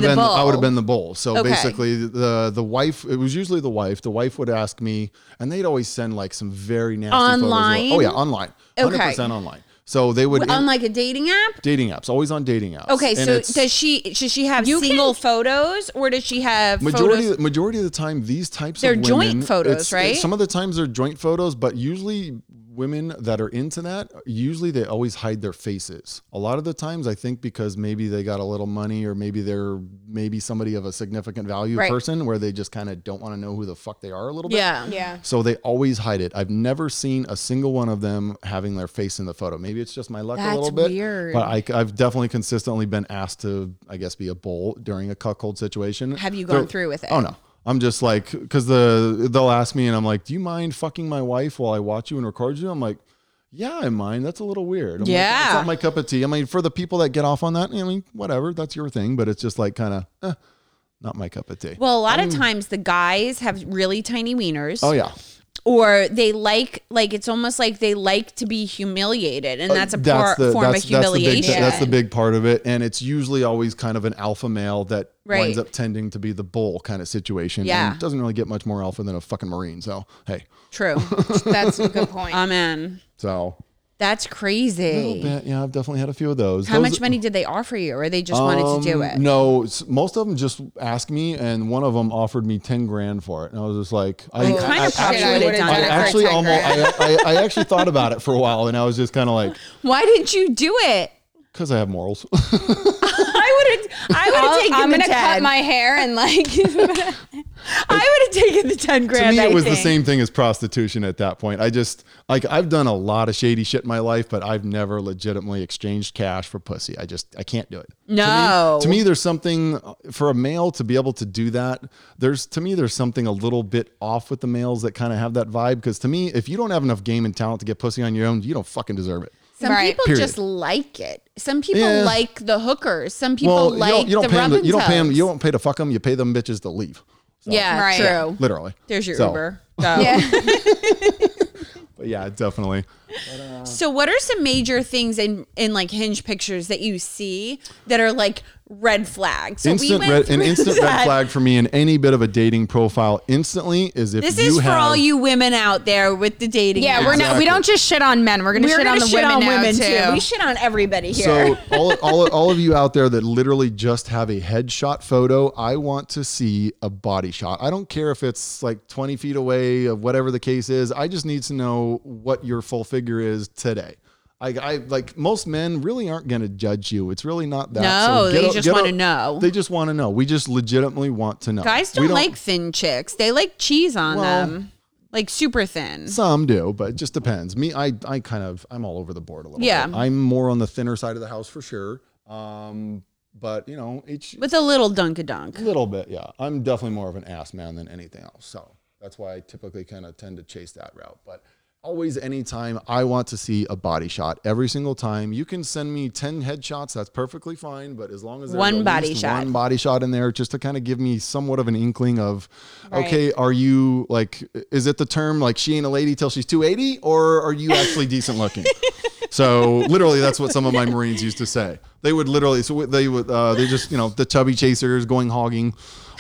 have been the bull. So basically the wife, it was usually the wife would ask me, and they'd always send like some very nasty photos. Oh yeah, online. 100% online. So they would on like a dating app? Dating apps, always on dating apps. Okay, and so does she have single photos or does she have photos? Majority of the time these types of women, they're joint photos, right? Some of the times they're joint photos, but usually women that are into that, usually they always hide their faces. A lot of the times I think because maybe they got a little money or maybe they're somebody of a significant value person where they just kind of don't want to know who the fuck they are a little bit. Yeah. So they always hide it. I've never seen a single one of them having their face in the photo. Maybe it's just my luck a little bit. That's weird. But I've definitely consistently been asked to, I guess, be a bull during a cuckold situation. Have you gone through with it? Oh no. I'm just like, because they'll ask me and I'm like, do you mind fucking my wife while I watch you and record you? I'm like, yeah, I mind. That's a little weird. I'm like, it's not my cup of tea. I mean, for the people that get off on that, I mean, whatever, that's your thing. But it's just like kind of not my cup of tea. Well, a lot of times the guys have really tiny wieners. Oh, yeah. Or they like it's almost like they like to be humiliated, and that's a form of humiliation. That's the big part of it, and it's usually always kind of an alpha male that winds up tending to be the bull kind of situation. Yeah, and it doesn't really get much more alpha than a fucking Marine. So hey, true. That's a good point. Amen. So that's crazy. A little bit, yeah. I've definitely had a few of those. How much money did they offer you, or they just wanted to do it? No, most of them just asked me, and one of them offered me 10 grand for it, and I was just like, I actually thought about it for a while, and I was just kind of like, why didn't you do it? Because I have morals. I would have taken. I'm gonna cut my hair and like. I would have taken the 10 grand. To me, it was the same thing as prostitution at that point. I just like I've done a lot of shady shit in my life, but I've never legitimately exchanged cash for pussy. I can't do it. No. To me, there's something for a male to be able to do that. There's something a little bit off with the males that kind of have that vibe. Because to me, if you don't have enough game and talent to get pussy on your own, you don't fucking deserve it. Some people just like it. Some people like the hookers. Some people you don't pay them. You don't pay them. You don't pay to fuck them. You pay them bitches to leave. So, yeah, right. True. Yeah, literally. There's your Uber. So. Yeah. But yeah, definitely. But, so, what are some major things in like Hinge pictures that you see that are like red flags? So red flag for me in any bit of a dating profile instantly is if this is for all you women out there with the dating. Yeah, we don't just shit on men. We're gonna shit on women too. We shit on everybody here. So all of you out there that literally just have a headshot photo, I want to see a body shot. I don't care if it's like 20 feet away of whatever the case is. I just need to know what your full figure is today. I like most men really aren't going to judge you. It's really not that. No, they just want to know. They just want to know. We just legitimately want to know. Guys don't like thin chicks. They like cheese on them. Like super thin. Some do, but it just depends. Me, I'm all over the board a little bit. Yeah. I'm more on the thinner side of the house for sure. But you know, with a little dunk-a-dunk. A little bit, yeah. I'm definitely more of an ass man than anything else. So that's why I typically kind of tend to chase that route. But always, anytime, I want to see a body shot every single time. You can send me 10 headshots. That's perfectly fine. But as long as there's one body shot in there, just to kind of give me somewhat of an inkling of, okay, are you like, is it the term like she ain't a lady till she's 280, or are you actually decent looking? So literally, that's what some of my Marines used to say. They would literally, they just, you know, the chubby chasers going hogging,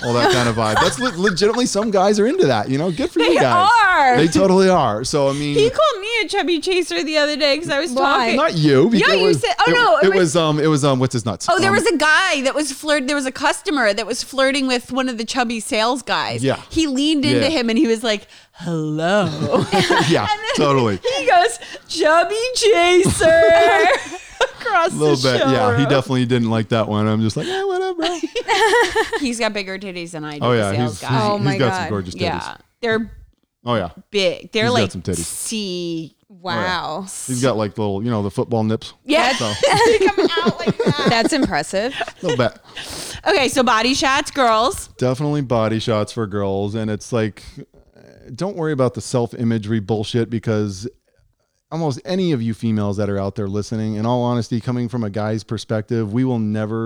all that kind of vibe. That's legitimately, some guys are into that, you know, good for you guys. They totally are. So, I mean. He called me a chubby chaser the other day because I was talking. Not you. Yeah, you said, it was what's his nuts? Oh, there was a guy that was there was a customer that was flirting with one of the chubby sales guys. Yeah. He leaned into him and he was like, hello. Yeah, totally. He goes, chubby chaser. Across the showroom. Yeah, he definitely didn't like that one. I'm just like, yeah, whatever. He's got bigger titties than I do. Oh yeah, he's got some gorgeous titties. Yeah, they're big. They're like C. Wow. Oh, yeah. He's got like little, you know, the football nips. Yeah, so. They come out like that. That's impressive. A little bit. Okay, so body shots, girls. Definitely body shots for girls, and it's like, don't worry about the self-imagery bullshit because. Almost any of you females that are out there listening, in all honesty, coming from a guy's perspective, a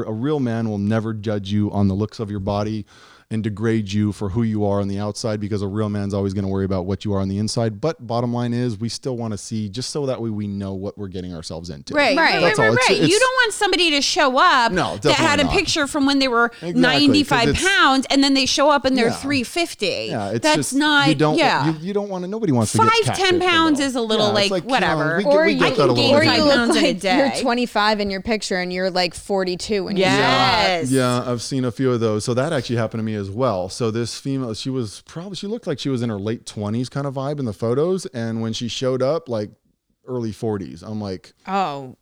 real man will never judge you on the looks of your body and degrade you for who you are on the outside, because a real man's always going to worry about what you are on the inside. But bottom line is, we still want to see, just so that way we know what we're getting ourselves into. Right. You don't want somebody to show up that had a picture from when they were 95 pounds and then they show up and they're 350. Yeah, you don't want to, nobody wants to get 10 pounds is a little like whatever. You look like you're 25 in your picture and you're like 42. Yeah, I've seen a few of those. So that actually happened to me as well. So this female, she looked like she was in her late 20s kind of vibe in the photos, and when she showed up, like early 40s. I'm like, oh,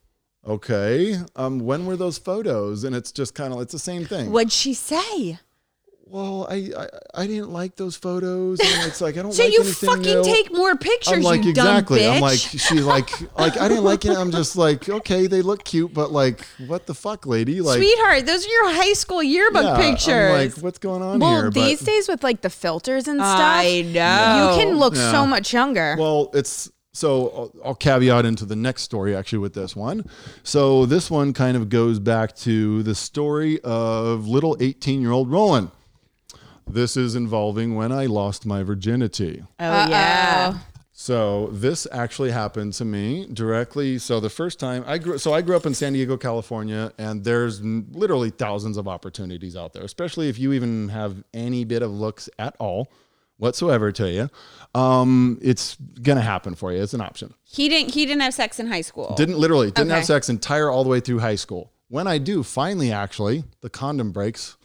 okay, when were those photos? And it's just kind of, it's the same thing. What'd she say? well, I didn't like those photos. And it's like, I don't so like anything. So you fucking take more pictures, I'm like, you exactly. dumb bitch. I'm like, she's like, I didn't like it. I'm just like, okay, they look cute, but like, what the fuck, lady? Like, sweetheart, those are your high school yearbook pictures. I'm like, what's going on here? Well, these days with like the filters and stuff, I know. You can look so much younger. Well, it's... So I'll caveat into the next story actually with this one. So this one kind of goes back to the story of little 18-year-old Roland. This is involving when I lost my virginity. Oh, yeah. So this actually happened to me directly. So the first time I grew up in San Diego, California, and there's literally thousands of opportunities out there, especially if you even have any bit of looks at all. Whatsoever to you, it's gonna happen for you. It's an option. He didn't have sex in high school. Didn't have sex entire all the way through high school. When I do finally, actually, the condom breaks,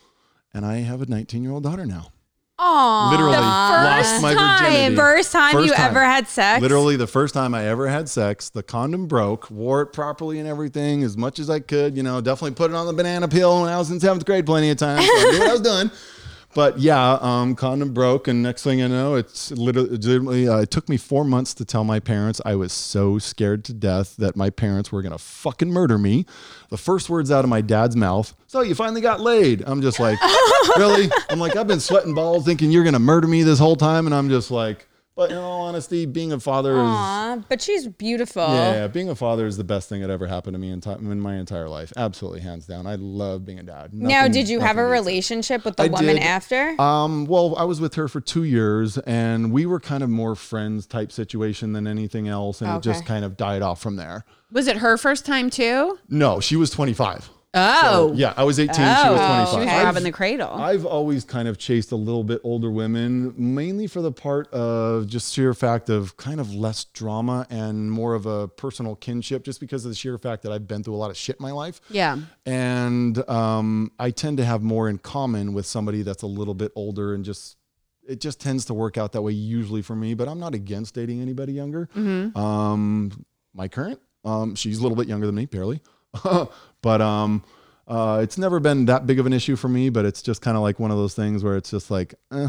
and I have a 19-year-old daughter now. Oh, literally lost my virginity. First time ever had sex. Literally the first time I ever had sex. The condom broke. Wore it properly and everything as much as I could. You know, definitely put it on the banana peel when I was in 7th grade plenty of times. So I knew what I was doing. But yeah, condom broke, and next thing I know, it's literally it took me 4 months to tell my parents. I was so scared to death that my parents were gonna fucking murder me. The first words out of my dad's mouth, "So you finally got laid." I'm just like, really? I'm like, I've been sweating balls thinking you're gonna murder me this whole time, and I'm just like, but in all honesty, being a father is... But she's beautiful. Yeah, being a father is the best thing that ever happened to me in my entire life. Absolutely, hands down. I love being a dad. Now, did you have a relationship with the woman after? Well, I was with her for 2 years, and we were kind of more friends type situation than anything else, and it just kind of died off from there. Was it her first time too? No, she was 25. Oh. So, yeah, I was 18, she was 25. She was robbing the cradle. I've always kind of chased a little bit older women, mainly for the part of just sheer fact of kind of less drama and more of a personal kinship, just because of the sheer fact that I've been through a lot of shit in my life. Yeah. And I tend to have more in common with somebody that's a little bit older, and just it just tends to work out that way usually for me, but I'm not against dating anybody younger. Mm-hmm. My current, she's a little bit younger than me, barely. But it's never been that big of an issue for me, but it's just kind of like one of those things where it's just like, eh.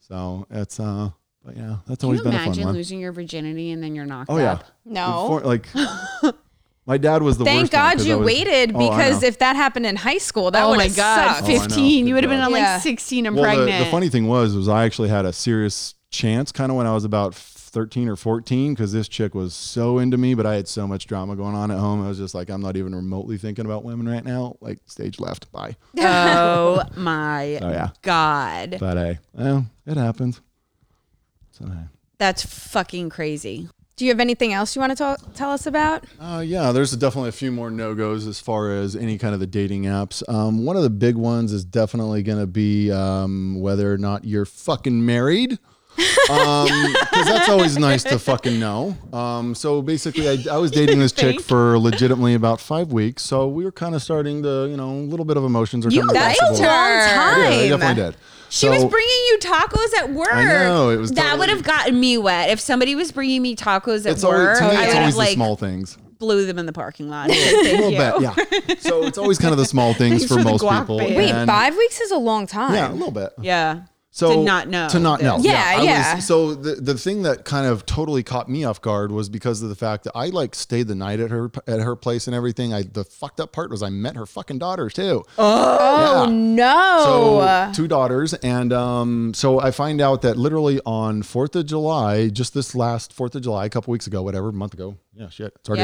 So it's, but yeah, that's always been a fun one. Can you imagine losing your virginity and then you're knocked up? No. My dad was the worst. Thank God you waited, because if that happened in high school, that would have sucked. 15, you would have been on like 16 and pregnant. The funny thing was I actually had a serious chance kind of when I was about 13 or 14, because this chick was so into me, but I had so much drama going on at home. I was just like, I'm not even remotely thinking about women right now. Like, stage left. Bye. Oh my God. But hey, well, it happens. So, hey. That's fucking crazy. Do you have anything else you want to tell us about? Yeah, there's definitely a few more no-goes as far as any kind of the dating apps. One of the big ones is definitely going to be whether or not you're fucking married. Because that's always nice to fucking know. So basically I was dating this chick for legitimately about 5 weeks, so we were kind of starting to, a little bit of emotions are coming. You liked her. I definitely did. She was bringing you tacos at work. I know, it was that would have gotten me wet. If somebody was bringing me tacos at work, I would have like small things. Blew them in the parking lot. A little bit, yeah. So it's always kind of the small things for most people. Wait, 5 weeks is a long time. Yeah, a little bit. Yeah. So to not know. Yeah. So the thing that kind of totally caught me off guard was because of the fact that I like stayed the night at her place and everything. The fucked up part was I met her fucking daughters too. Oh yeah. No. So 2 daughters. And so I find out that literally on 4th of July, just this last 4th of July, a couple weeks ago, whatever, a month ago. Yeah, shit. It's already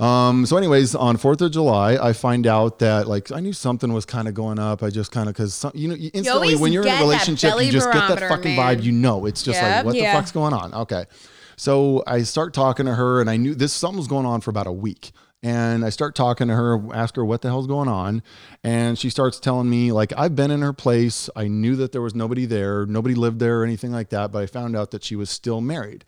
August. So anyways, on 4th of July, I find out that like I knew something was kind of going up. I just kind of you instantly when you're in a relationship, you just get that fucking vibe. You know, it's just like what the fuck's going on? Okay. So I start talking to her, and I knew something was going on for about a week. And I start talking to her, ask her what the hell's going on. And she starts telling me, like, I've been in her place. I knew that there was nobody there. Nobody lived there or anything like that. But I found out that she was still married.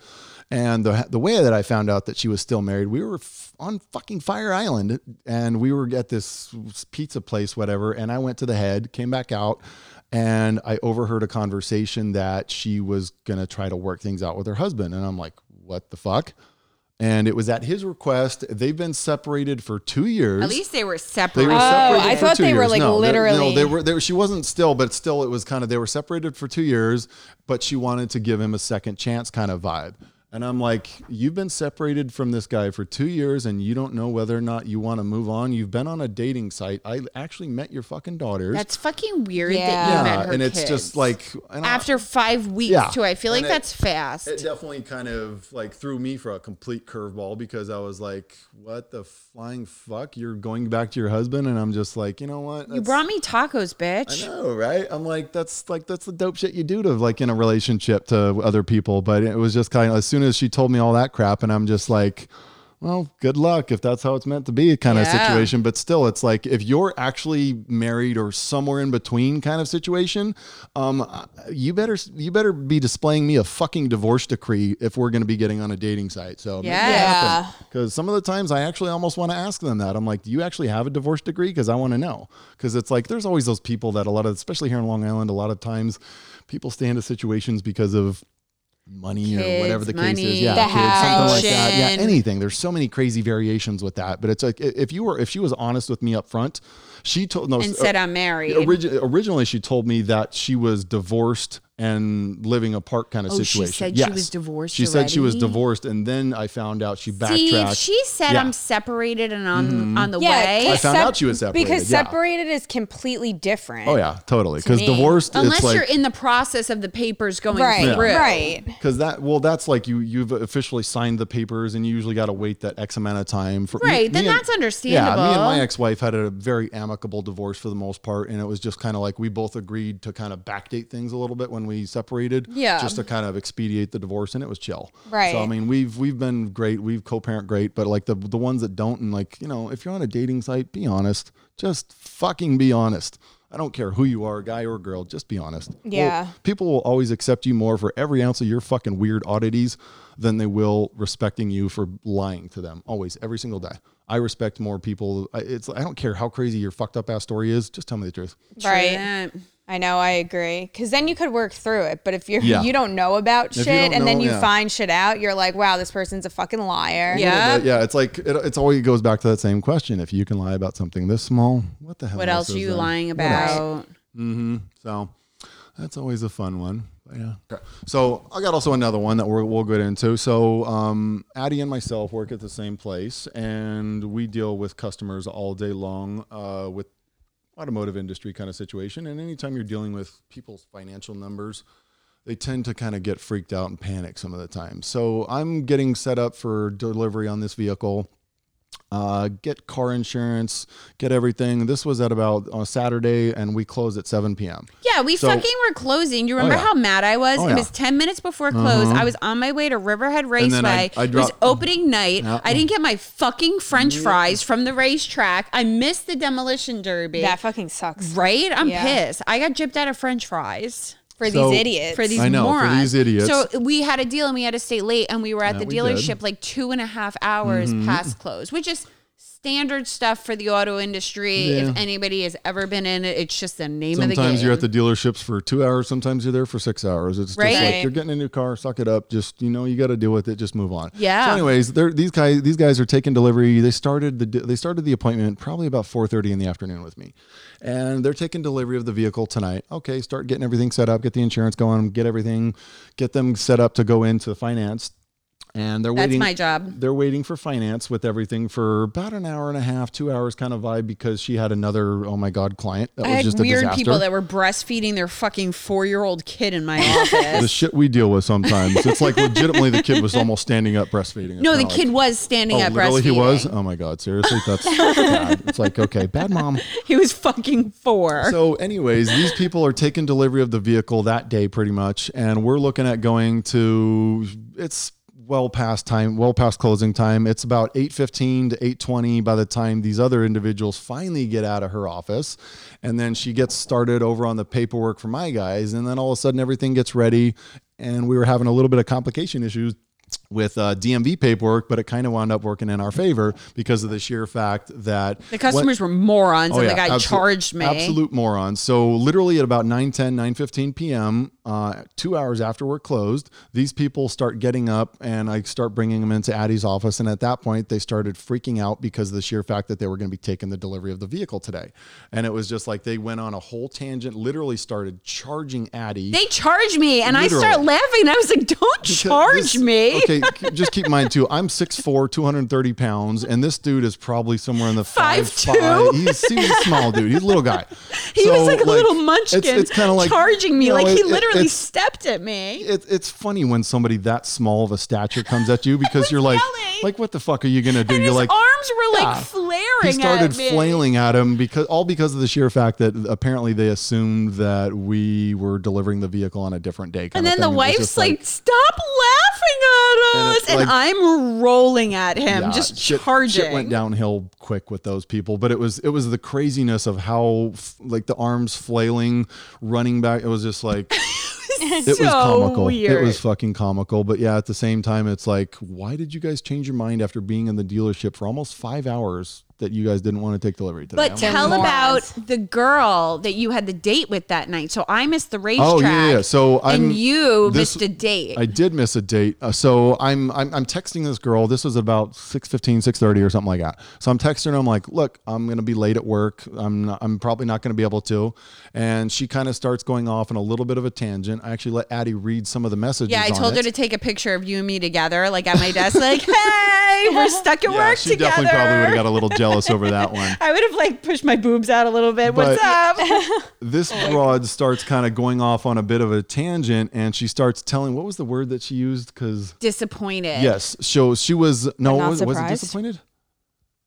And the way that I found out that she was still married, we were on fucking Fire Island. And we were at this pizza place, whatever. And I went to the head, came back out. And I overheard a conversation that she was going to try to work things out with her husband. And I'm like, what the fuck? And it was at his request. They've been separated for 2 years. At least they were separated. They were separated I thought they were years. Like no, literally. No, they were. She wasn't still, but still, it was kind of they were separated for 2 years. But she wanted to give him a second chance, kind of vibe. And I'm like, you've been separated from this guy for 2 years and you don't know whether or not you want to move on. You've been on a dating site. I actually met your fucking daughters. That's fucking weird that you met her and kids. It's just like... After 5 weeks, too. I feel like that's fast. It definitely kind of like threw me for a complete curveball because I was like, what the flying fuck? You're going back to your husband? And I'm just like, you know what? You brought me tacos, bitch. I know, right? I'm like, that's the dope shit you do to like in a relationship to other people. But it was just kind of, as soon as she told me all that crap and I'm just like, well, good luck if that's how it's meant to be kind of situation. But still, it's like if you're actually married or somewhere in between kind of situation, you better be displaying me a fucking divorce decree if we're going to be getting on a dating site. So yeah, because some of the times I actually almost want to ask them that. I'm like, do you actually have a divorce decree? Because I want to know, because it's like there's always those people that a lot of, especially here in Long Island, a lot of times people stay into situations because of money kids, or whatever the case is. Yeah, kids, something like that. Yeah, anything. There's so many crazy variations with that. But it's like if she was honest with me up front, she told no and said I'm married. Originally, she told me that she was divorced and living apart kind of situation. She said she was divorced. She said she was divorced, and then I found out she backtracked. See, she said I'm separated and on the way. I found out she was separated. Because separated is completely different. Oh yeah, totally. Because divorced, unless it's like, you're in the process of the papers going through, right? Because that's like you've officially signed the papers, and you usually got to wait that X amount of time for right. Then that's understandable. Yeah, me and my ex-wife had a very amicable divorce for the most part, and it was just kind of like we both agreed to kind of backdate things a little bit when we separated just to kind of expedite the divorce, and it was chill. Right. So I mean, we've been great. We've co-parent great, but like the ones that don't, and like, you know, if you're on a dating site, be honest, just fucking be honest. I don't care who you are, guy or girl, just be honest. Yeah. Well, people will always accept you more for every ounce of your fucking weird oddities than they will respecting you for lying to them. Always, every single day. I respect more people. I don't care how crazy your fucked up ass story is. Just tell me the truth. Right. Yeah. I know, I agree. Because then you could work through it. But if you don't know about shit and then you find shit out, you're like, wow, this person's a fucking liar. Yeah. Yeah. It's like, it's always goes back to that same question. If you can lie about something this small, what the hell? What else are you lying about? Mm-hmm. So that's always a fun one. Yeah. Okay. So I got also another one that we'll get into. So Addie and myself work at the same place, and we deal with customers all day long with automotive industry kind of situation. And anytime you're dealing with people's financial numbers, they tend to kind of get freaked out and panic some of the time. So I'm getting set up for delivery on this vehicle, get car insurance, get everything. This was at about on Saturday, and we closed at 7 p.m. Yeah, fucking were closing. You remember how mad I was? It was 10 minutes before close. I was on my way to Riverhead Raceway. I dropped, it was opening night. I didn't get my fucking French fries from the racetrack. I missed the demolition derby. That fucking sucks. Right? I'm pissed. I got gypped out of French fries. For these idiots. So we had a deal and we had to stay late, and we were at the dealership like 2.5 hours past close, which is standard stuff for the auto industry. Yeah. If anybody has ever been in it, it's just the name of the game. Sometimes you're at the dealerships for 2 hours. Sometimes you're there for 6 hours. It's just like you're getting a new car, suck it up. Just, you know, you got to deal with it. Just move on. Yeah. So anyways, these guys are taking delivery. They started the appointment probably about 4:30 in the afternoon with me, and they're taking delivery of the vehicle tonight. Okay. Start getting everything set up, get the insurance going, get them set up to go into finance. And they're waiting. That's my job. They're waiting for finance with everything for about an hour and a half, 2 hours kind of vibe, because she had another, oh my God, client. That was just a disaster. I had weird people that were breastfeeding their fucking 4-year-old kid in my office. The shit we deal with sometimes. It's like legitimately the kid was almost standing up breastfeeding. No, the kid was standing up breastfeeding. Literally he was? Oh my God, seriously? That's bad. It's like, okay, bad mom. He was fucking 4. So anyways, these people are taking delivery of the vehicle that day pretty much. And we're looking at going to, it's well past closing time. It's about 8:15 to 8:20 by the time these other individuals finally get out of her office. And then she gets started over on the paperwork for my guys. And then all of a sudden everything gets ready. And we were having a little bit of complication issues with DMV paperwork, but it kind of wound up working in our favor because of the sheer fact that the customers were morons and the guy charged me. Absolute morons. So literally at about 9:15 p.m., 2 hours after we're closed, these people start getting up and I start bringing them into Addie's office. And at that point they started freaking out because of the sheer fact that they were going to be taking the delivery of the vehicle today. And it was just like, they went on a whole tangent, literally started charging Addie. They charged me and I start laughing. I was like, don't charge me. Okay. Just keep in mind too, I'm 6'4", 230 pounds. And this dude is probably somewhere in the 5'5". He's a small dude. He's a little guy. He was like a little munchkin. It's kind of like charging me. He literally stepped at me. It's funny when somebody that small of a stature comes at you because you're like, yelling. Like, what the fuck are you going to do? And you're like, arms were like flaring at me. He started flailing at him because of the sheer fact that apparently they assumed that we were delivering the vehicle on a different day. And then the wife's like, stop laughing at us. And I'm rolling at him, just charging. Shit went downhill quick with those people. But it was the craziness of how like the arms flailing, running back. It was just like, it was comical. Weird. It was fucking comical. But yeah, at the same time, it's like, why did you guys change your mind after being in the dealership for almost 5 hours that you guys didn't want to take delivery today? But tell about the girl that you had the date with that night. So I missed the racetrack. Oh yeah. So you missed a date. I did miss a date. So I'm texting this girl. This was about 6:15, 6:30 or something like that. So I'm texting her. I'm like, look, I'm going to be late at work. I'm probably not going to be able to. And she kind of starts going off on a little bit of a tangent. I actually let Addie read some of the messages. Yeah. I told her to take a picture of you and me together, like at my desk, like, hey, we're stuck at work together. She definitely probably would have got a little jealous over that one. I would have like pushed my boobs out a little bit. But what's up? This broad starts kind of going off on a bit of a tangent, and she starts telling, what was the word that she used? Because disappointed. Yes. So she was was it disappointed?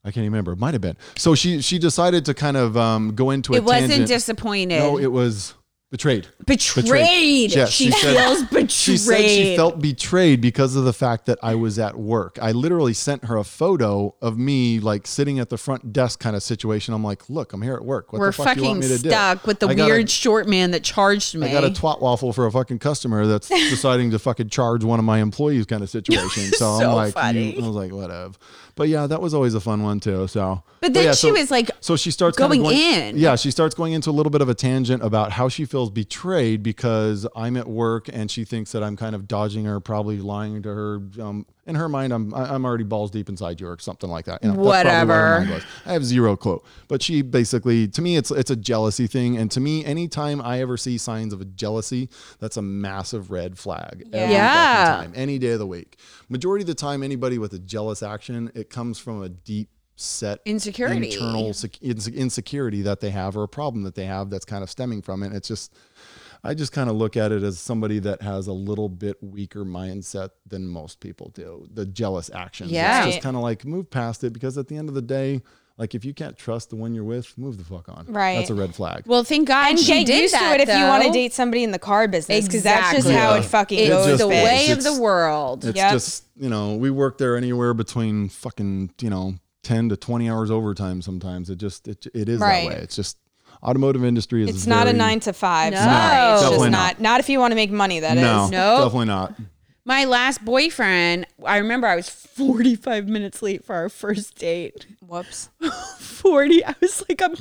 I can't remember. It might have been. So she decided to kind of go into it. It wasn't tangent. Disappointed. No, it was betrayed. Yes, she feels betrayed. She said she felt betrayed because of the fact that I was at work. I literally sent her a photo of me like sitting at the front desk kind of situation. I'm like, look, I'm here at work. What the fuck do you want me to do? We're fucking stuck with the weird short man that charged me. I got a twat waffle for a fucking customer that's deciding to fucking charge one of my employees kind of situation. So I'm like, funny. I was like, whatever. But yeah, that was always a fun one too. So, she was like, so she starts going in. Yeah, she starts going into a little bit of a tangent about how she feels betrayed because I'm at work and she thinks that I'm kind of dodging her, probably lying to her. In her mind, I'm already balls deep inside you or something like that. You know, whatever. What I have zero clue. But she basically, to me, it's a jealousy thing. And to me, anytime I ever see signs of a jealousy, that's a massive red flag. Every time, any day of the week. Majority of the time, anybody with a jealous action, it comes from a deep set insecurity, internal insecurity that they have or a problem that they have that's kind of stemming from it. It's just, I just kind of look at it as somebody that has a little bit weaker mindset than most people do. The jealous actions. Yeah. It's just kind of like move past it because at the end of the day, like if you can't trust the one you're with, move the fuck on. Right. That's a red flag. Well, thank God and she did that, to it if you want to date somebody in the car business because that's just how it fucking goes. It's the way of the world. It's just, you know, we work there anywhere between fucking, you know, 10 to 20 hours overtime sometimes. It just, it is that way. It's just, automotive industry is not a 9 to 5. No, it's just not if you want to make money. That is no, definitely not. My last boyfriend, I remember I was 45 minutes late for our first date. Whoops. 40. I was like, I'm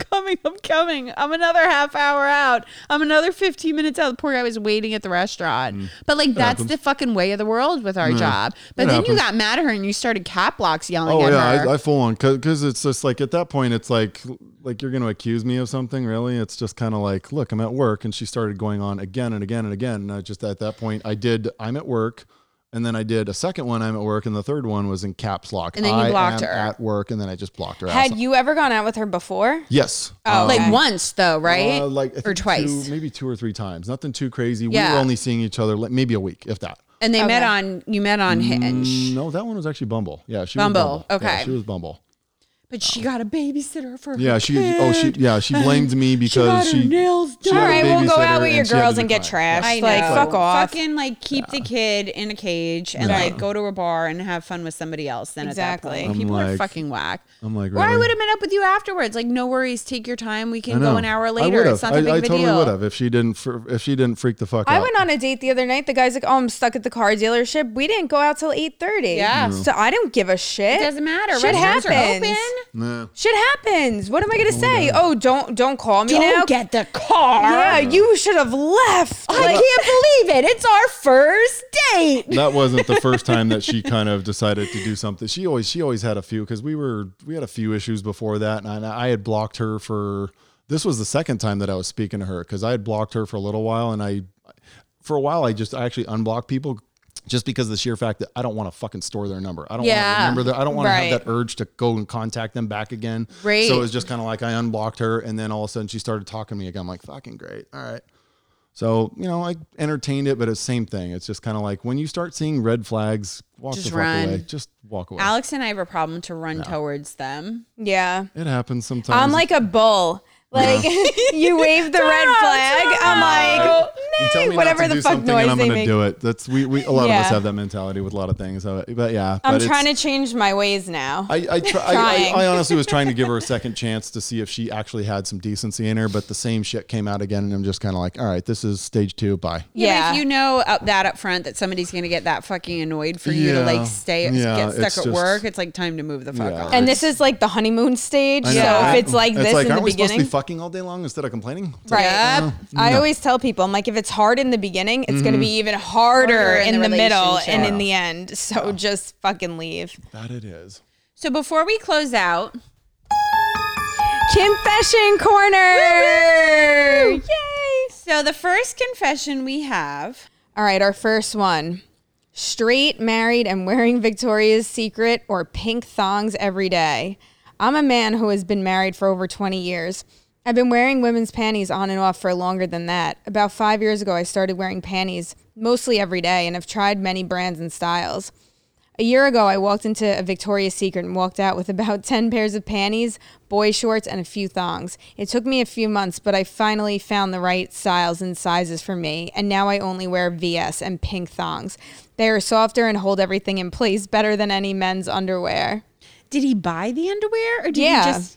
coming. I'm another half hour out. I'm another 15 minutes out. The poor guy was waiting at the restaurant. But like, that's the fucking way of the world with our job. But then you got mad at her and you started cat blocks yelling at her. Oh yeah, I full on. Cause it's just like, at that point, it's like you're going to accuse me of something, really? It's just kind of like, look, I'm at work. And she started going on again and again and again. And I just, at that point I'm at work. And then I did a second one, I'm at work, and the third one was in caps lock. And then you blocked her. At work, and then I just blocked her. Had you ever gone out with her before? Yes. Oh, like once though, right? Or twice? Maybe 2 or 3 times. Nothing too crazy. Yeah. We were only seeing each other maybe a week, if that. And they met on Hinge. No, that one was actually Bumble. Yeah, she was Bumble. Okay. Yeah, she was Bumble. But she got a babysitter for her kid. She blamed me because she got her nails done. All right, we'll go out with your girls and get trashed. I know. Like, fuck off. Fucking, like, keep the kid in a cage and, like, go to a bar and have fun with somebody else. Then exactly. At that point, people are fucking whack. I'm like, really? Or I would have met up with you afterwards. Like, no worries. Take your time. We can go an hour later. It's not that big of a deal. I totally would have if she didn't freak the fuck out. I went on a date the other night. The guy's like, oh, I'm stuck at the car dealership. We didn't go out till 8:30. Yeah. So I don't give a shit. It doesn't matter. Shit happens. Nah. Shit happens. What am I gonna say? Oh, don't call me now. Get the car. Yeah, you should have left. I can't believe it. It's our first date. That wasn't the first time that she kind of decided to do something. She always had a few, because we had a few issues before that, and I had blocked her for. This was the second time that I was speaking to her, because I had blocked her for a little while, and I actually unblocked people. Just because of the sheer fact that I don't want to fucking store their number. I don't want to remember that. I don't want to have that urge to go and contact them back again. Right. So it was just kind of like I unblocked her, and then all of a sudden she started talking to me again. I'm like, fucking great. All right. So, you know, I entertained it, but it's the same thing. It's just kind of like when you start seeing red flags, just run away. Just walk away. Alex and I have a problem to run towards them. Yeah. It happens sometimes. I'm like a bull. Like, you wave the red flag. I'm like, nay, whatever the fuck noise I'm gonna do it. That's a lot of us have that mentality with a lot of things. But yeah, I'm trying to change my ways now. I honestly was trying to give her a second chance to see if she actually had some decency in her, but the same shit came out again, and I'm just kind of like, all right, this is stage 2. Bye. Yeah. If you know that up front that somebody's gonna get that fucking annoyed for you to like get stuck at work, it's like time to move the fuck on. And this is like the honeymoon stage. So if it's like this in the beginning. Fucking all day long instead of complaining. Right. Like, I always tell people, I'm like, if it's hard in the beginning, it's going to be even harder in the middle and in the end. So just fucking leave. That it is. So before we close out, confession corner. Woo-hoo! Yay! So the first confession we have. All right, our first one. Straight, married, and wearing Victoria's Secret or pink thongs every day. I'm a man who has been married for over 20 years. I've been wearing women's panties on and off for longer than that. About 5 years ago, I started wearing panties mostly every day and have tried many brands and styles. A year ago, I walked into a Victoria's Secret and walked out with about 10 pairs of panties, boy shorts, and a few thongs. It took me a few months, but I finally found the right styles and sizes for me, and now I only wear VS and pink thongs. They are softer and hold everything in place better than any men's underwear. Did he buy the underwear, or did he just...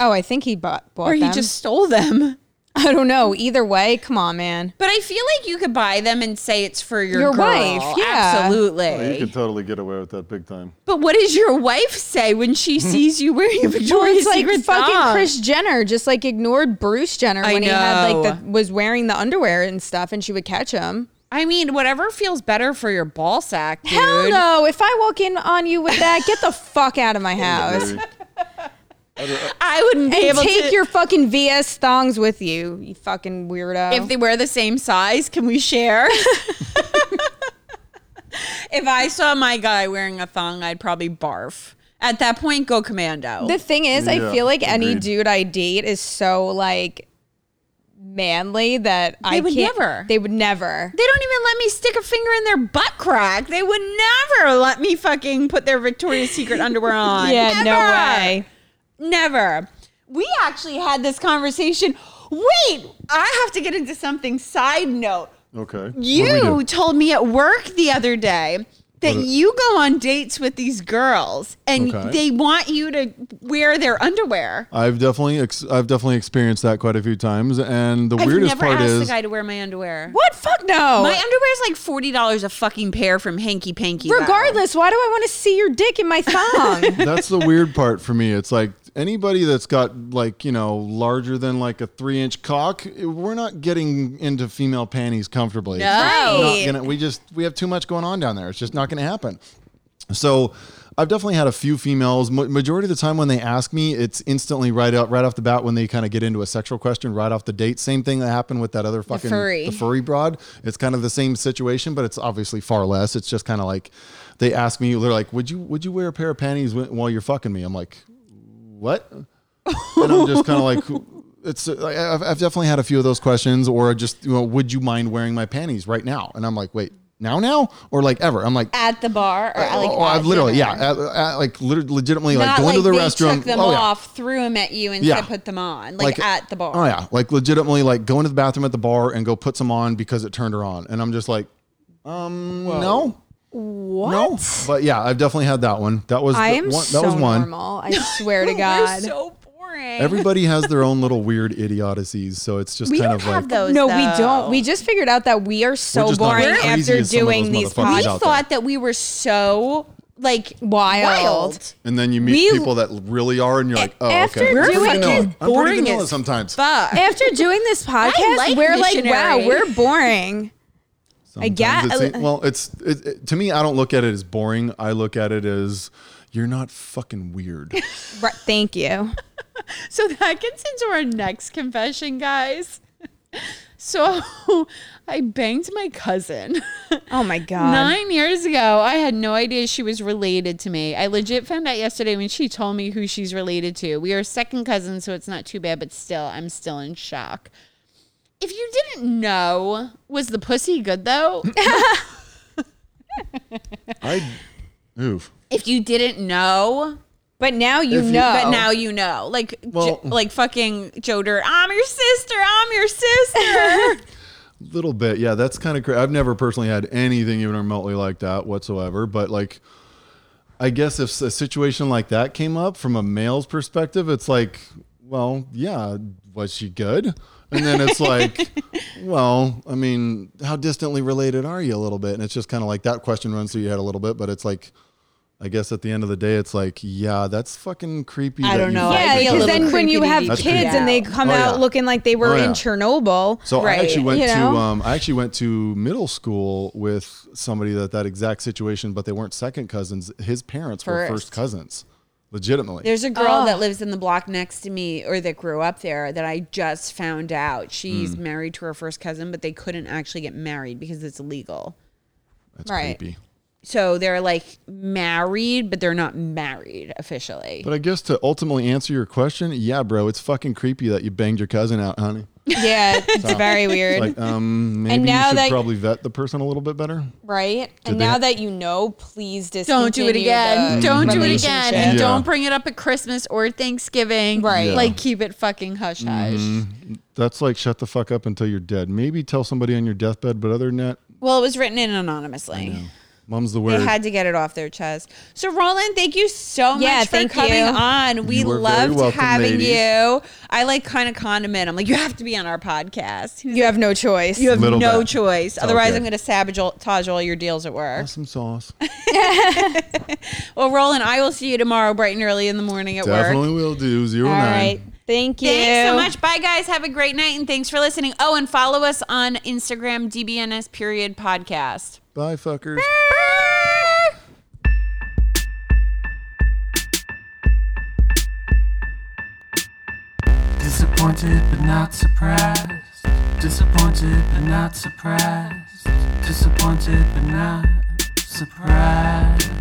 I think he bought them. Or he just stole them. I don't know. Either way, come on, man. But I feel like you could buy them and say it's for your girl. Wife. Yeah. Absolutely. Well, you could totally get away with that big time. But what does your wife say when she sees you wearing a Victoria's Secret thong? It's like fucking Kris Jenner just like ignored Bruce Jenner when he had was wearing the underwear and stuff, and she would catch him. I mean, whatever feels better for your ball sack, dude. Hell no. If I walk in on you with that, get the fuck out of my house. I wouldn't be able to. Take your fucking VS thongs with you, you fucking weirdo. If they wear the same size, can we share? If I saw my guy wearing a thong, I'd probably barf. At that point, go commando. The thing is, I feel like any dude I date is so like... manly that they would never they don't even let me stick a finger in their butt crack. They would never let me fucking put their Victoria's Secret underwear on. Never. We actually had this conversation. Wait, I have to get into something side note. Okay. You told me at work the other day that you go on dates with these girls and they want you to wear their underwear. I've definitely experienced that quite a few times, and the weirdest part is I've never asked the guy to wear my underwear. What? Fuck no. My underwear is like $40 a fucking pair from Hanky Panky. Regardless, why do I want to see your dick in my thong? That's the weird part for me. It's like anybody that's got like, you know, larger than like a 3-inch cock, we're not getting into female panties comfortably. No. Right. We have too much going on down there. It's just not going to happen. So I've definitely had a few females. Majority of the time when they ask me, it's instantly right off the bat when they kind of get into a sexual question right off the date. Same thing that happened with that other fucking the furry broad. It's kind of the same situation, but it's obviously far less. It's just kind of like they ask me, they're like, would you wear a pair of panties while you're fucking me? I'm like, what? And I'm just kind of like, I've definitely had a few of those questions, or just, you know, would you mind wearing my panties right now? And I'm like, wait, now or like ever. I'm like at the bar or like legitimately not like going to the restroom. Took them off, threw them at you and said put them on like at the bar. Oh yeah, like legitimately like going to the bathroom at the bar and go put some on because it turned her on. And I'm just like, no. What? No, but yeah, I've definitely had that one. That was one. Normal. I swear to God. We're so boring. Everybody has their own little weird idiocies, so it's just kind of like. We don't have those. No, we don't. We just figured out that we are so boring after doing these podcasts. We thought that we were so like wild. And then you meet people that really are, and you're like, oh, okay. We're pretty vanilla sometimes. Fuck. After doing this podcast, we're like, wow, we're boring. Sometimes I guess. It's to me, I don't look at it as boring. I look at it as you're not fucking weird. Right, thank you. So that gets into our next confession, guys. So I banged my cousin. Oh my God. 9 years ago. I had no idea she was related to me. I legit found out yesterday when she told me who she's related to. We are second cousins, so it's not too bad, but still, I'm still in shock. If you didn't know, was the pussy good though? If you didn't know, but now you know. But now you know. Like, like fucking Joder, I'm your sister. Little bit, yeah. That's kind of crazy. I've never personally had anything even remotely like that whatsoever. But like, I guess if a situation like that came up from a male's perspective, it's like, well, yeah, was she good? And then it's like, well, I mean, how distantly related are you a little bit? And it's just kind of like that question runs through your head a little bit, but it's like, I guess at the end of the day, it's like, yeah, that's fucking creepy. I don't know. Yeah, because then when you have kids and they come out looking like they were in Chernobyl. So I actually went to middle school with somebody that exact situation, but they weren't second cousins. His parents were first cousins. Legitimately. There's a girl that lives in the block next to me or that grew up there that I just found out. She's married to her first cousin, but they couldn't actually get married because it's illegal. That's creepy. So they're like married, but they're not married officially. But I guess to ultimately answer your question, yeah, bro, it's fucking creepy that you banged your cousin out, honey. Yeah, it's very weird. Like, maybe and now you should probably vet the person a little bit better. Right. And now that you know, please don't do it again. Don't do it again. And don't bring it up at Christmas or Thanksgiving. Right. Yeah. Like, keep it fucking hush-hush. Mm-hmm. That's like, shut the fuck up until you're dead. Maybe tell somebody on your deathbed, but other than that. Well, it was written in anonymously. Mom's the word. They had to get it off their chest. So, Roland, thank you so much for coming on. We loved having you. I like kind of condiment. I'm like, you have to be on our podcast. You have no choice. You have no choice. Otherwise, I'm going to sabotage all your deals at work. Awesome sauce. Well, Roland, I will see you tomorrow bright and early in the morning at work. Definitely will do. 09. All right. Thank you. Thanks so much. Bye, guys. Have a great night, and thanks for listening. Oh, and follow us on Instagram, DBNS.podcast. Bye, fuckers. Disappointed but not surprised. Disappointed but not surprised. Disappointed but not surprised.